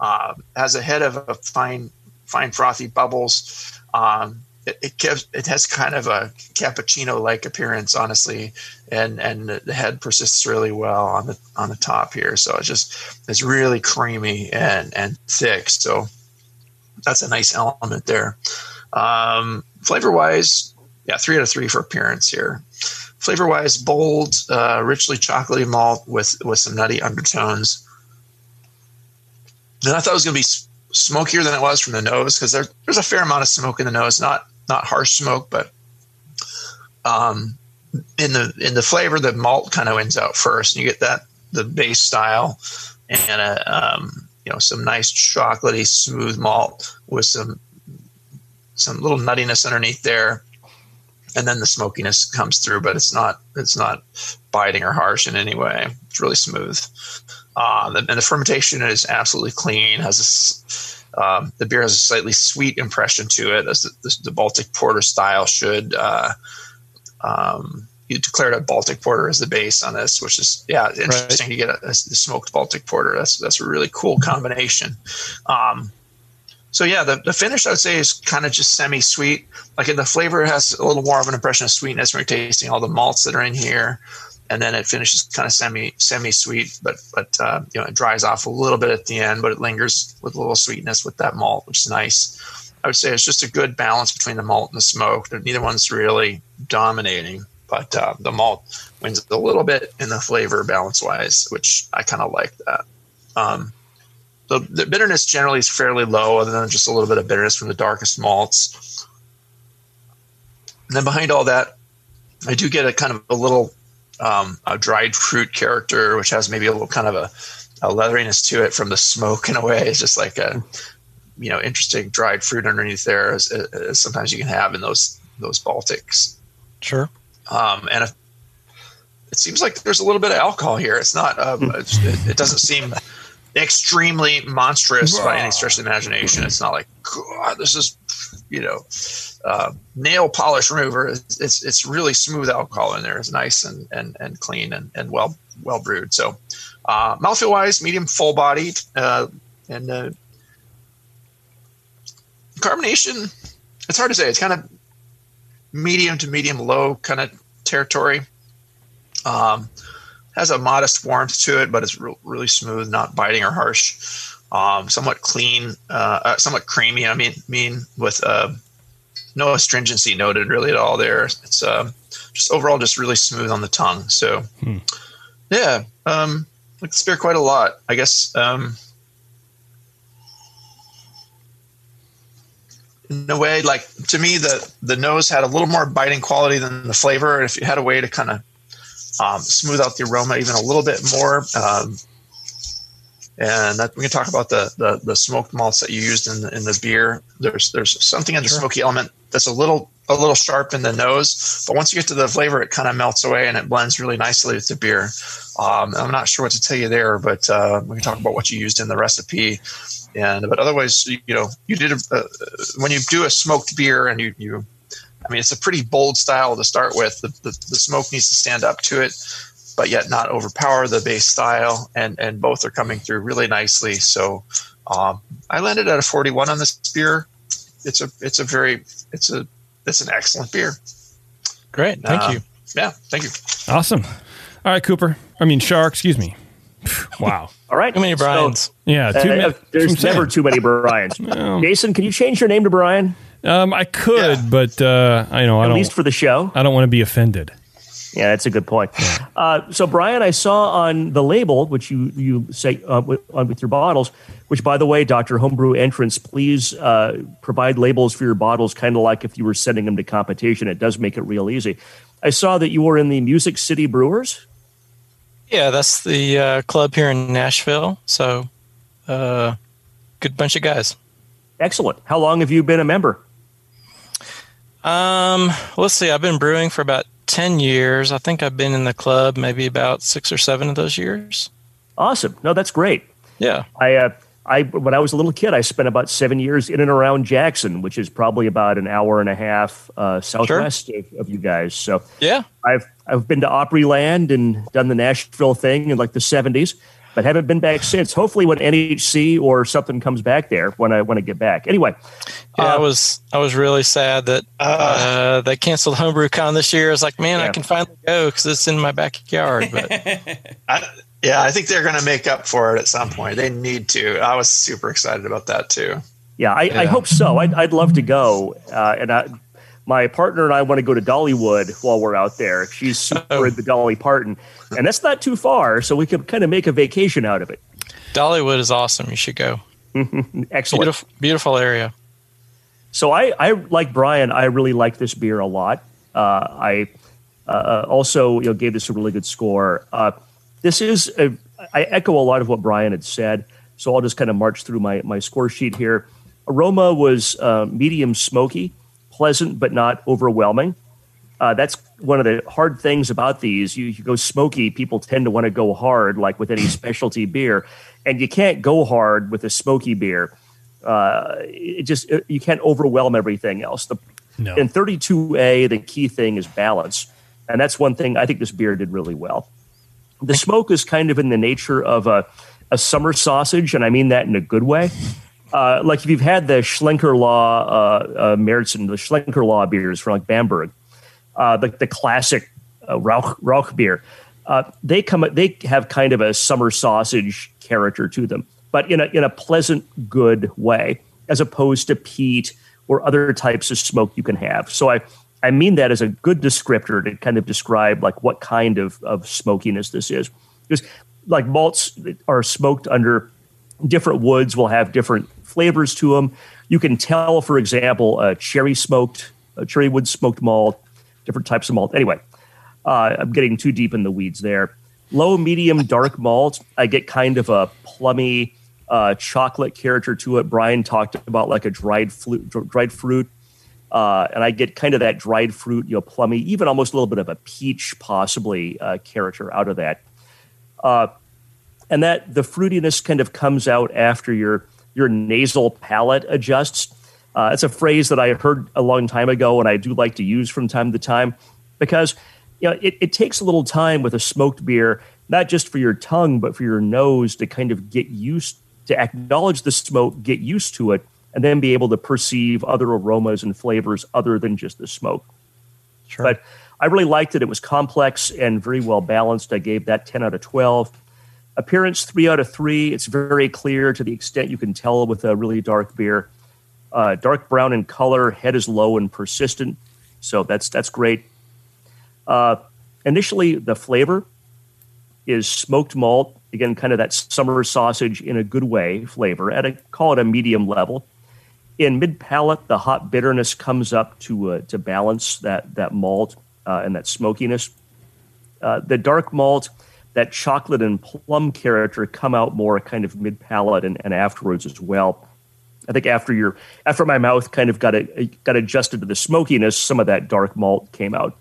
Uh, has a head of a fine, fine frothy bubbles. Um, It it, kept, it has kind of a cappuccino-like appearance, honestly, and and the head persists really well on the on the top here. So it's just it's really creamy and and thick. So that's a nice element there. Um, flavor-wise, yeah, three out of three for appearance here. Flavor-wise, bold, uh, richly chocolatey malt with with some nutty undertones. And I thought it was going to be smokier than it was from the nose because there, there's a fair amount of smoke in the nose, not. Not harsh smoke, but um, in the in the flavor, the malt kind of wins out first, and you get that the base style and a, um, you know, some nice chocolatey smooth malt with some some little nuttiness underneath there, and then the smokiness comes through, but it's not it's not biting or harsh in any way. It's really smooth, uh, and the fermentation is absolutely clean. Has a Um, the beer has a slightly sweet impression to it, as the, the, the Baltic Porter style should. Uh, um, you declared a Baltic Porter as the base on this, which is yeah interesting right. to get a, a, a smoked Baltic Porter. That's that's a really cool combination. Um, so yeah, the, the finish I would say is kind of just semi-sweet. Like in the flavor, it has a little more of an impression of sweetness when you're tasting all the malts that are in here, and then it finishes kind of semi semi sweet, but but uh, you know it dries off a little bit at the end, but it lingers with a little sweetness with that malt, which is nice. I would say it's just a good balance between the malt and the smoke. Neither one's really dominating, but uh, the malt wins a little bit in the flavor balance wise, which I kind of like that. Um, the, the bitterness generally is fairly low, other than just a little bit of bitterness from the darkest malts. And then behind all that, I do get a kind of a little. Um, a dried fruit character, which has maybe a little kind of a, a leatheriness to it from the smoke in a way. It's just like a, you know, interesting dried fruit underneath there, as, as sometimes you can have in those those Baltics. Sure. Um, and if, it seems like there's a little bit of alcohol here. It's not. Um, it, it doesn't seem extremely monstrous wow. by any stretch of the imagination. It's not like God, this is, you know, uh, nail polish remover. It's, it's it's really smooth alcohol in there. It's nice and and, and clean and, and well well brewed. So, uh, mouthfeel wise, medium full bodied, uh, and uh, carbonation. It's hard to say. It's kind of medium to medium low kind of territory. Um, has a modest warmth to it, but it's re- really smooth, not biting or harsh. Um, somewhat clean, uh, uh, somewhat creamy. I mean, mean with uh, no astringency noted really at all. There, it's uh, just overall just really smooth on the tongue. So, hmm. yeah, um, I like this beer quite a lot. I guess um, in a way, like to me, the the nose had a little more biting quality than the flavor. And if you had a way to kind of um, smooth out the aroma even a little bit more. Um, And that, we can talk about the, the the smoked malts that you used in the, in the beer. There's there's something in the smoky element that's a little a little sharp in the nose, but once you get to the flavor, it kind of melts away and it blends really nicely with the beer. Um, I'm not sure what to tell you there, but uh, we can talk about what you used in the recipe. And but otherwise, you, you know, you did a, uh, when you do a smoked beer and you you, I mean, it's a pretty bold style to start with. The the, the smoke needs to stand up to it, but yet not overpower the base style, and, and both are coming through really nicely. So um, I landed at a forty-one on this beer. It's a it's a very it's a it's an excellent beer. Great, thank uh, you. Yeah, thank you. Awesome. All right, Cooper. I mean, Shar. Excuse me. Wow. All right. Too many Brians. So, yeah. Too uh, many, there's never too many Brians. No. Jason, can you change your name to Brian? Um, I could, yeah. but uh, I know at I don't. At least for the show, I don't want to be offended. Yeah, that's a good point. Uh, so, Brian, I saw on the label, which you you say uh, with, uh, with your bottles, which, by the way, Doctor Homebrew entrants, please uh, provide labels for your bottles, kind of like if you were sending them to competition. It does make it real easy. I saw that you were in the Music City Brewers. Yeah, that's the uh, club here in Nashville. So, uh, good bunch of guys. Excellent. How long have you been a member? Um, let's see. I've been brewing for about ten years. I think I've been in the club maybe about six or seven of those years. Awesome. No, that's great. Yeah. I, uh, I, when I was a little kid, I spent about seven years in and around Jackson, which is probably about an hour and a half uh, southwest sure. of, of you guys. So yeah, I've I've been to Opryland and done the Nashville thing in like the seventies, but haven't been back since. Hopefully, when N H C or something comes back there, when I when I get back. Anyway, yeah, uh, I was I was really sad that uh, uh, they canceled HomebrewCon this year. I was like, man, yeah. I can finally go because it's in my backyard. But I, yeah, I think they're going to make up for it at some point. They need to. I was super excited about that, too. Yeah, I, yeah. I hope so. I'd, I'd love to go. Uh, and I, my partner and I want to go to Dollywood while we're out there. She's super oh. into Dolly Parton. And that's not too far, so we could kind of make a vacation out of it. Dollywood is awesome. You should go. Excellent. Beautiful, beautiful area. So I, I, like Brian, I really like this beer a lot. Uh, I uh, also you know, gave this a really good score. Uh This is, a, I echo a lot of what Brian had said, so I'll just kind of march through my, my score sheet here. Aroma was uh, medium smoky, pleasant but not overwhelming. Uh, that's one of the hard things about these. You, you go smoky, people tend to want to go hard, like with any specialty beer, and you can't go hard with a smoky beer. Uh, it just it, you can't overwhelm everything else. The, no. In thirty-two A, the key thing is balance, and that's one thing I think this beer did really well. The smoke is kind of in the nature of a, a summer sausage, and I mean that in a good way. Uh, like if you've had the Schlenkerla, uh, uh, Märzen, the Schlenkerla beers from like Bamberg, uh, the, the classic uh, Rauch, Rauch beer, uh, they come they have kind of a summer sausage character to them, but in a in a pleasant, good way, as opposed to peat or other types of smoke you can have. So I. I mean that as a good descriptor to kind of describe like what kind of, of smokiness this is. Because like malts are smoked under different woods will have different flavors to them. You can tell, for example, a cherry smoked, a cherry wood smoked malt, different types of malt. Anyway, uh, I'm getting too deep in the weeds there. Low, medium, dark malt. I get kind of a plummy uh, chocolate character to it. Brian talked about like a dried, flu- dried fruit. Uh, and I get kind of that dried fruit, you know, plummy, even almost a little bit of a peach, possibly, uh, character out of that. Uh, and that the fruitiness kind of comes out after your your nasal palate adjusts. Uh, it's a phrase that I heard a long time ago, and I do like to use from time to time because, you know, it, it takes a little time with a smoked beer, not just for your tongue, but for your nose to kind of get used to acknowledge the smoke, get used to it, and then be able to perceive other aromas and flavors other than just the smoke. Sure. But I really liked it. It was complex and very well balanced. I gave that ten out of twelve. Appearance, three out of three. It's very clear to the extent you can tell with a really dark beer. Uh, dark brown in color, head is low and persistent. So that's that's great. Uh, initially, the flavor is smoked malt. Again, kind of that summer sausage in a good way flavor. At a, call it a medium level. In mid-palate, the hot bitterness comes up to uh, to balance that that malt uh, and that smokiness. Uh, the dark malt, that chocolate and plum character come out more kind of mid-palate and, and afterwards as well. I think after your after my mouth kind of got a, got adjusted to the smokiness, some of that dark malt came out.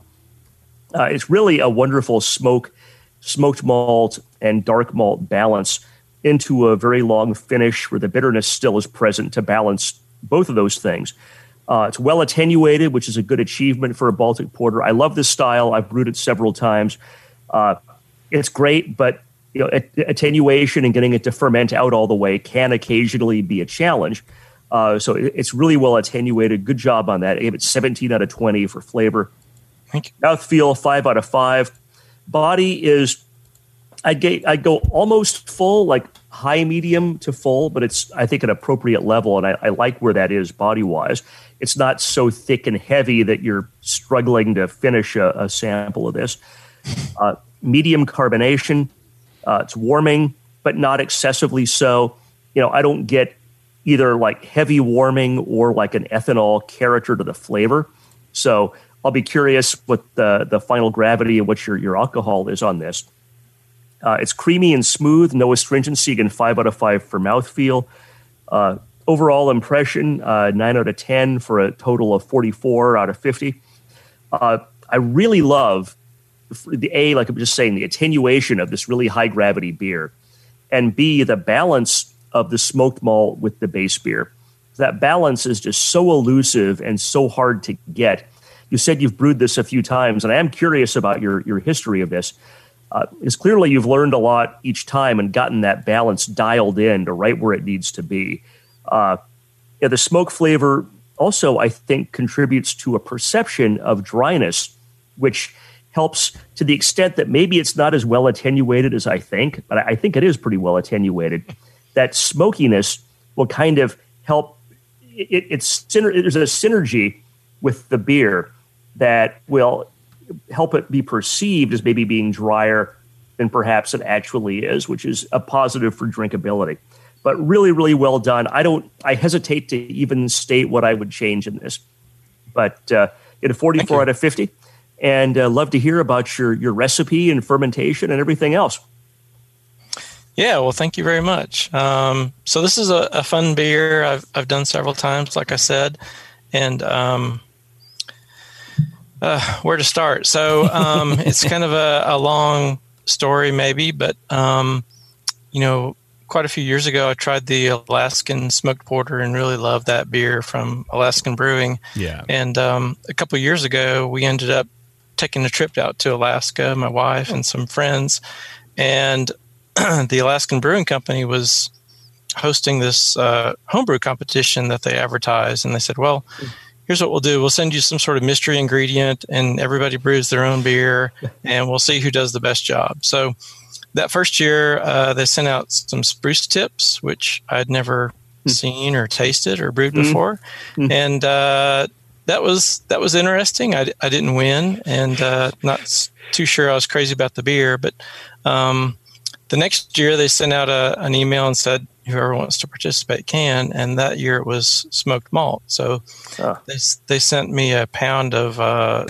Uh, it's really a wonderful smoke, smoked malt and dark malt balance into a very long finish where the bitterness still is present to balance both of those things. Uh, it's well attenuated, which is a good achievement for a Baltic Porter. I love this style. I've brewed it several times. Uh, it's great, but you know, at- attenuation and getting it to ferment out all the way can occasionally be a challenge. Uh, so it- it's really well attenuated. Good job on that. I gave it seventeen out of twenty for flavor. Thank you. Mouthfeel, five out of five. Body is... I'd, get, I'd go almost full, like high medium to full, but it's, I think, an appropriate level, and I, I like where that is body-wise. It's not so thick and heavy that you're struggling to finish a, a sample of this. Uh, medium carbonation, uh, it's warming, but not excessively so. You know, I don't get either like heavy warming or like an ethanol character to the flavor. So I'll be curious what the, the final gravity and what your, your alcohol is on this. Uh, it's creamy and smooth, no astringency, again, five out of five for mouthfeel. Uh, overall impression, uh, nine out of ten for a total of forty-four out of fifty. Uh, I really love the A, like I'm just saying, the attenuation of this really high-gravity beer, and B, the balance of the smoked malt with the base beer. That balance is just so elusive and so hard to get. You said you've brewed this a few times, and I am curious about your, your history of this. Uh, is clearly you've learned a lot each time and gotten that balance dialed in to right where it needs to be. Uh, yeah, the smoke flavor also, I think, contributes to a perception of dryness, which helps to the extent that maybe it's not as well attenuated as I think, but I think it is pretty well attenuated. That smokiness will kind of help. It, it's there's a synergy with the beer that will help it be perceived as maybe being drier than perhaps it actually is, which is a positive for drinkability. But really, really well done. I don't. I hesitate to even state what I would change in this. But uh, it's a forty-four out of fifty, and uh, love to hear about your your recipe and fermentation and everything else. Yeah, well, thank you very much. Um, so this is a, a fun beer. I've I've done several times, like I said, and. Um, Uh, where to start? So um, it's kind of a, a long story maybe, but, um, you know, quite a few years ago, I tried the Alaskan smoked porter and really loved that beer from Alaskan Brewing. Yeah. And um, a couple of years ago, we ended up taking a trip out to Alaska, my wife and some friends, and the Alaskan Brewing Company was hosting this uh, homebrew competition that they advertised. And they said, well, here's what we'll do. We'll send you some sort of mystery ingredient, and everybody brews their own beer, and we'll see who does the best job. So that first year, uh, they sent out some spruce tips, which I'd never mm. seen or tasted or brewed mm. before. Mm. And uh, that was that was interesting. I, I didn't win, and uh, not too sure I was crazy about the beer. But um, the next year, they sent out a, an email and said, whoever wants to participate can, and that year it was smoked malt. So uh. they they sent me a pound of uh,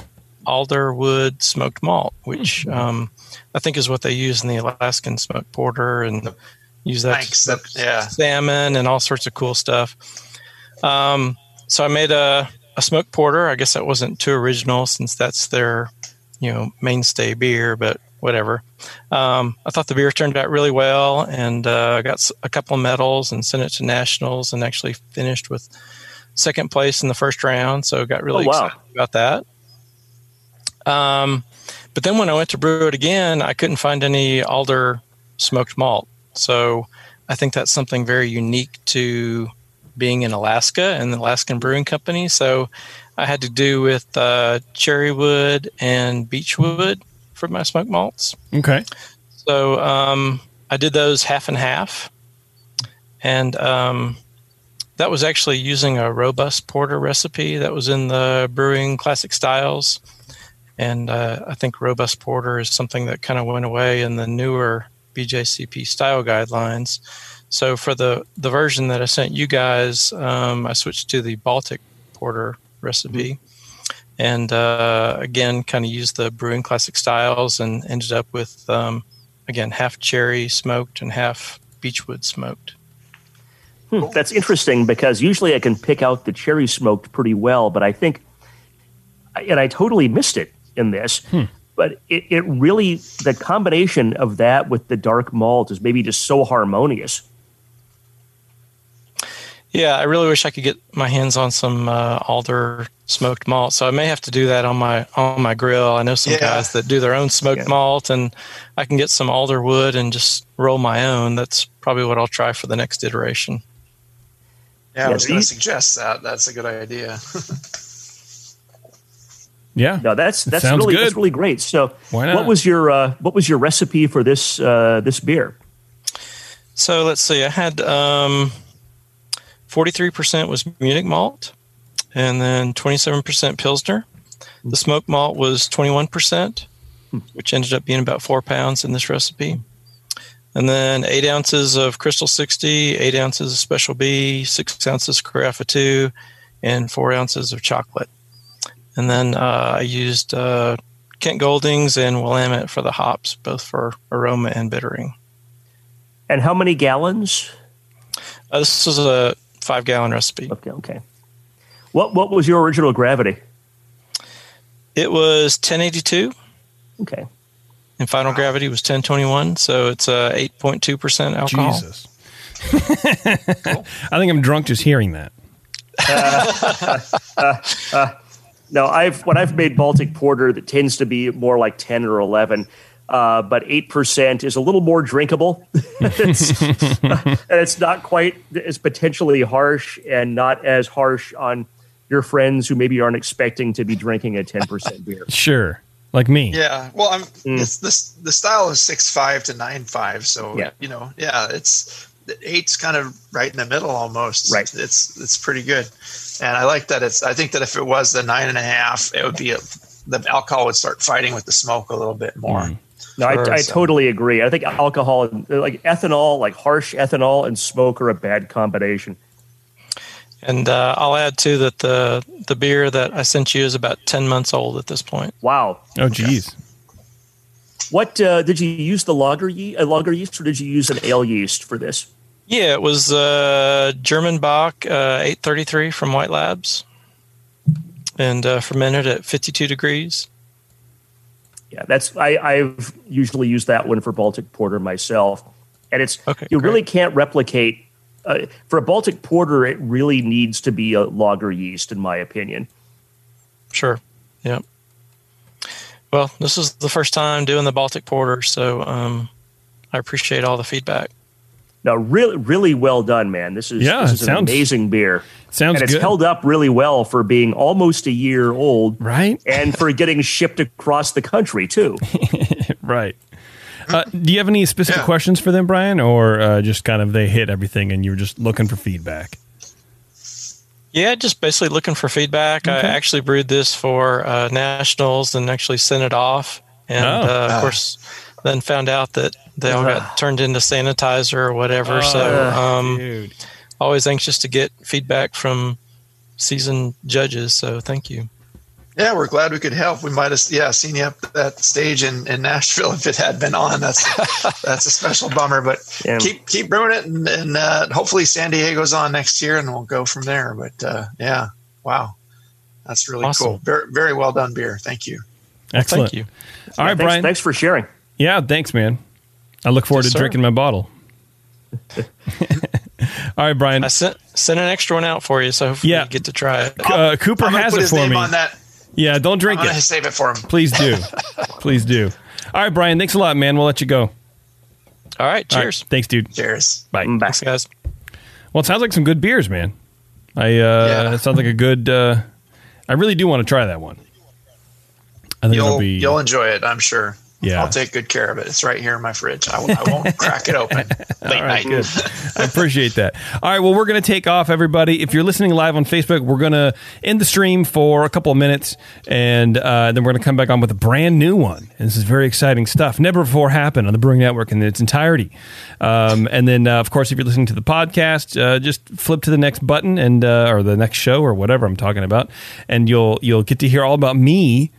alderwood smoked malt, which um, I think is what they use in the Alaskan smoked porter, and use that to yeah. salmon and all sorts of cool stuff. Um, so I made a, a smoked porter. I guess that wasn't too original since that's their you know mainstay beer, but whatever. Um, I thought the beer turned out really well, and uh, got a couple of medals and sent it to nationals, and actually finished with second place in the first round. So got really oh, wow. excited about that. Um, but then when I went to brew it again, I couldn't find any alder smoked malt. So I think that's something very unique to being in Alaska and the Alaskan Brewing Company. So I had to do with uh, cherry wood and beechwood for my smoked malts. Okay. So um, I did those half and half. And um, that was actually using a robust porter recipe that was in the Brewing Classic Styles. And uh, I think robust porter is something that kind of went away in the newer B J C P style guidelines. So for the, the version that I sent you guys, um, I switched to the Baltic porter recipe. Mm-hmm. And, uh, again, kind of used the Brewing Classic Styles and ended up with, um, again, half cherry smoked and half beechwood smoked. Hmm, that's interesting because usually I can pick out the cherry smoked pretty well, but I think, and I totally missed it in this, hmm. but it, it really, the combination of that with the dark malt is maybe just so harmonious. Yeah, I really wish I could get my hands on some uh, alder smoked malt. So I may have to do that on my on my grill. I know some yeah. guys that do their own smoked yeah. malt, and I can get some alder wood and just roll my own. That's probably what I'll try for the next iteration. Yeah, yeah I was going to suggest that. That's a good idea. yeah, no, that's that's really good. That's really great. So, what was your uh, what was your recipe for this uh, this beer? So let's see. I had um, forty-three percent was Munich malt, and then twenty-seven percent Pilsner. The smoked malt was twenty-one percent, which ended up being about four pounds in this recipe. And then eight ounces of Crystal sixty, eight ounces of Special B, six ounces of Carafa two, and four ounces of chocolate. And then uh, I used uh, Kent Goldings and Willamette for the hops, both for aroma and bittering. And how many gallons? Uh, this is a five-gallon recipe. Okay. Okay. What What was your original gravity? It was ten eighty-two. Okay. And final wow. gravity was ten twenty-one, so it's uh, eight point two percent alcohol. Jesus. Cool. I think I'm drunk just hearing that. Uh, uh, uh, no, I've when I've made Baltic Porter, that tends to be more like ten or eleven. Uh, but eight percent is a little more drinkable. it's, uh, and it's not quite as potentially harsh, and not as harsh on your friends who maybe aren't expecting to be drinking a ten percent beer. Sure. Like me. Yeah. Well, I'm mm. this, this, the style is six point five to nine point five. So, yeah. you know, yeah, it's eight's kind of right in the middle almost. Right. It's, it's pretty good. And I like that. It's, I think that if it was the nine and a half, it would be, a, the alcohol would start fighting with the smoke a little bit more. Mm. No, I, I totally agree. I think alcohol, like ethanol, like harsh ethanol and smoke are a bad combination. And uh, I'll add, too, that the the beer that I sent you is about ten months old at this point. Wow. Oh, geez. What, uh, did you use the lager, ye- uh, lager yeast, or did you use an ale yeast for this? Yeah, it was uh, German Bock uh, eight thirty-three from White Labs, and uh, fermented at fifty-two degrees. Yeah, that's I, I've usually used that one for Baltic Porter myself, and it's okay, you great. really can't replicate uh, for a Baltic Porter. It really needs to be a lager yeast, in my opinion. Sure. Yeah. Well, this is the first time doing the Baltic Porter, so um, I appreciate all the feedback. No, really, really well done, man. This is yeah, this is sounds, an amazing beer. Sounds good. And it's good. held up really well for being almost a year old. Right. And for getting shipped across the country, too. Right. Uh, do you have any specific yeah. questions for them, Brian? Or uh, just kind of they hit everything and you were just looking for feedback? Yeah, just basically looking for feedback. Okay. I actually brewed this for uh, Nationals and actually sent it off. And, oh. uh, of course, then found out that they all got turned into sanitizer or whatever. Oh, so um, dude. always anxious to get feedback from seasoned judges. So thank you. Yeah, we're glad we could help. We might have yeah seen you up that stage in, in Nashville if it had been on. That's that's a special bummer. But yeah. keep keep brewing it, and, and uh, hopefully San Diego's on next year, and we'll go from there. But uh, yeah, wow, that's really awesome. Cool. Very, very well done beer. Thank you. Excellent. Well, thank you. All yeah, right, thanks, Brian. Thanks for sharing. Yeah, thanks, man. I look forward yes, to sir. drinking my bottle. All right, Brian. I sent, sent an extra one out for you, so hopefully yeah. you get to try it. Uh, Cooper I'm has put it his for name me. On that. Yeah, don't drink I'm it. I'm going to save it for him. Please do. Please do. All right, Brian. Thanks a lot, man. We'll let you go. All right. Cheers. All right, thanks, dude. Cheers. Bye. Bye. Thanks, guys. Well, it sounds like some good beers, man. I uh, yeah. It sounds like a good... Uh, I really do want to try that one. I think you'll, it'll be... you'll enjoy it, I'm sure. Yeah. I'll take good care of it. It's right here in my fridge. I, w- I won't crack it open late right, night. Good. I appreciate that. All right. Well, we're going to take off, everybody. If you're listening live on Facebook, we're going to end the stream for a couple of minutes, and uh, then we're going to come back on with a brand new one. And this is very exciting stuff. Never before happened on the Brewing Network in its entirety. Um, and then, uh, of course, if you're listening to the podcast, uh, just flip to the next button and uh, or the next show or whatever I'm talking about, and you'll you'll get to hear all about me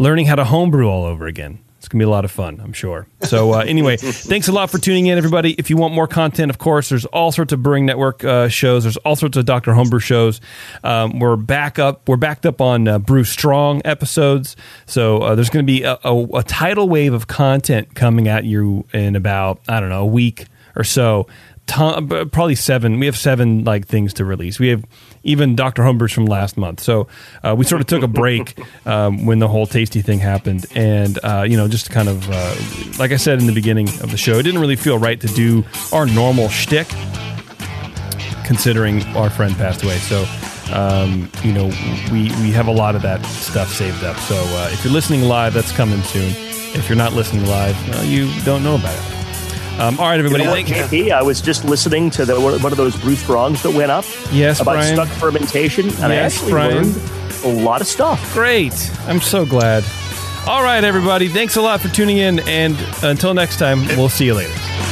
learning how to homebrew all over again. It's going to be a lot of fun, I'm sure. So uh, anyway, thanks a lot for tuning in, everybody. If you want more content, of course, there's all sorts of Brewing Network uh, shows. There's all sorts of Doctor Homebrew shows. Um, we're back up. We're backed up on uh, Brew Strong episodes. So uh, there's going to be a, a, a tidal wave of content coming at you in about, I don't know, a week or so. Tom, probably seven. We have seven like things to release. We have even Doctor Homebrews from last month. So uh, we sort of took a break um, when the whole tasty thing happened. And, uh, you know, just kind of, uh, like I said in the beginning of the show, it didn't really feel right to do our normal shtick considering our friend passed away. So, um, you know, we, we have a lot of that stuff saved up. So uh, if you're listening live, that's coming soon. If you're not listening live, well, you don't know about it. Um, all right, everybody. You know, thank K P, you. I was just listening to the, one of those Brew Strongs that went up. Yes, about Brian. Stuck fermentation, and yes, I actually Brian. learned a lot of stuff. Great. I'm so glad. All right, everybody. Thanks a lot for tuning in, and until next time, we'll see you later.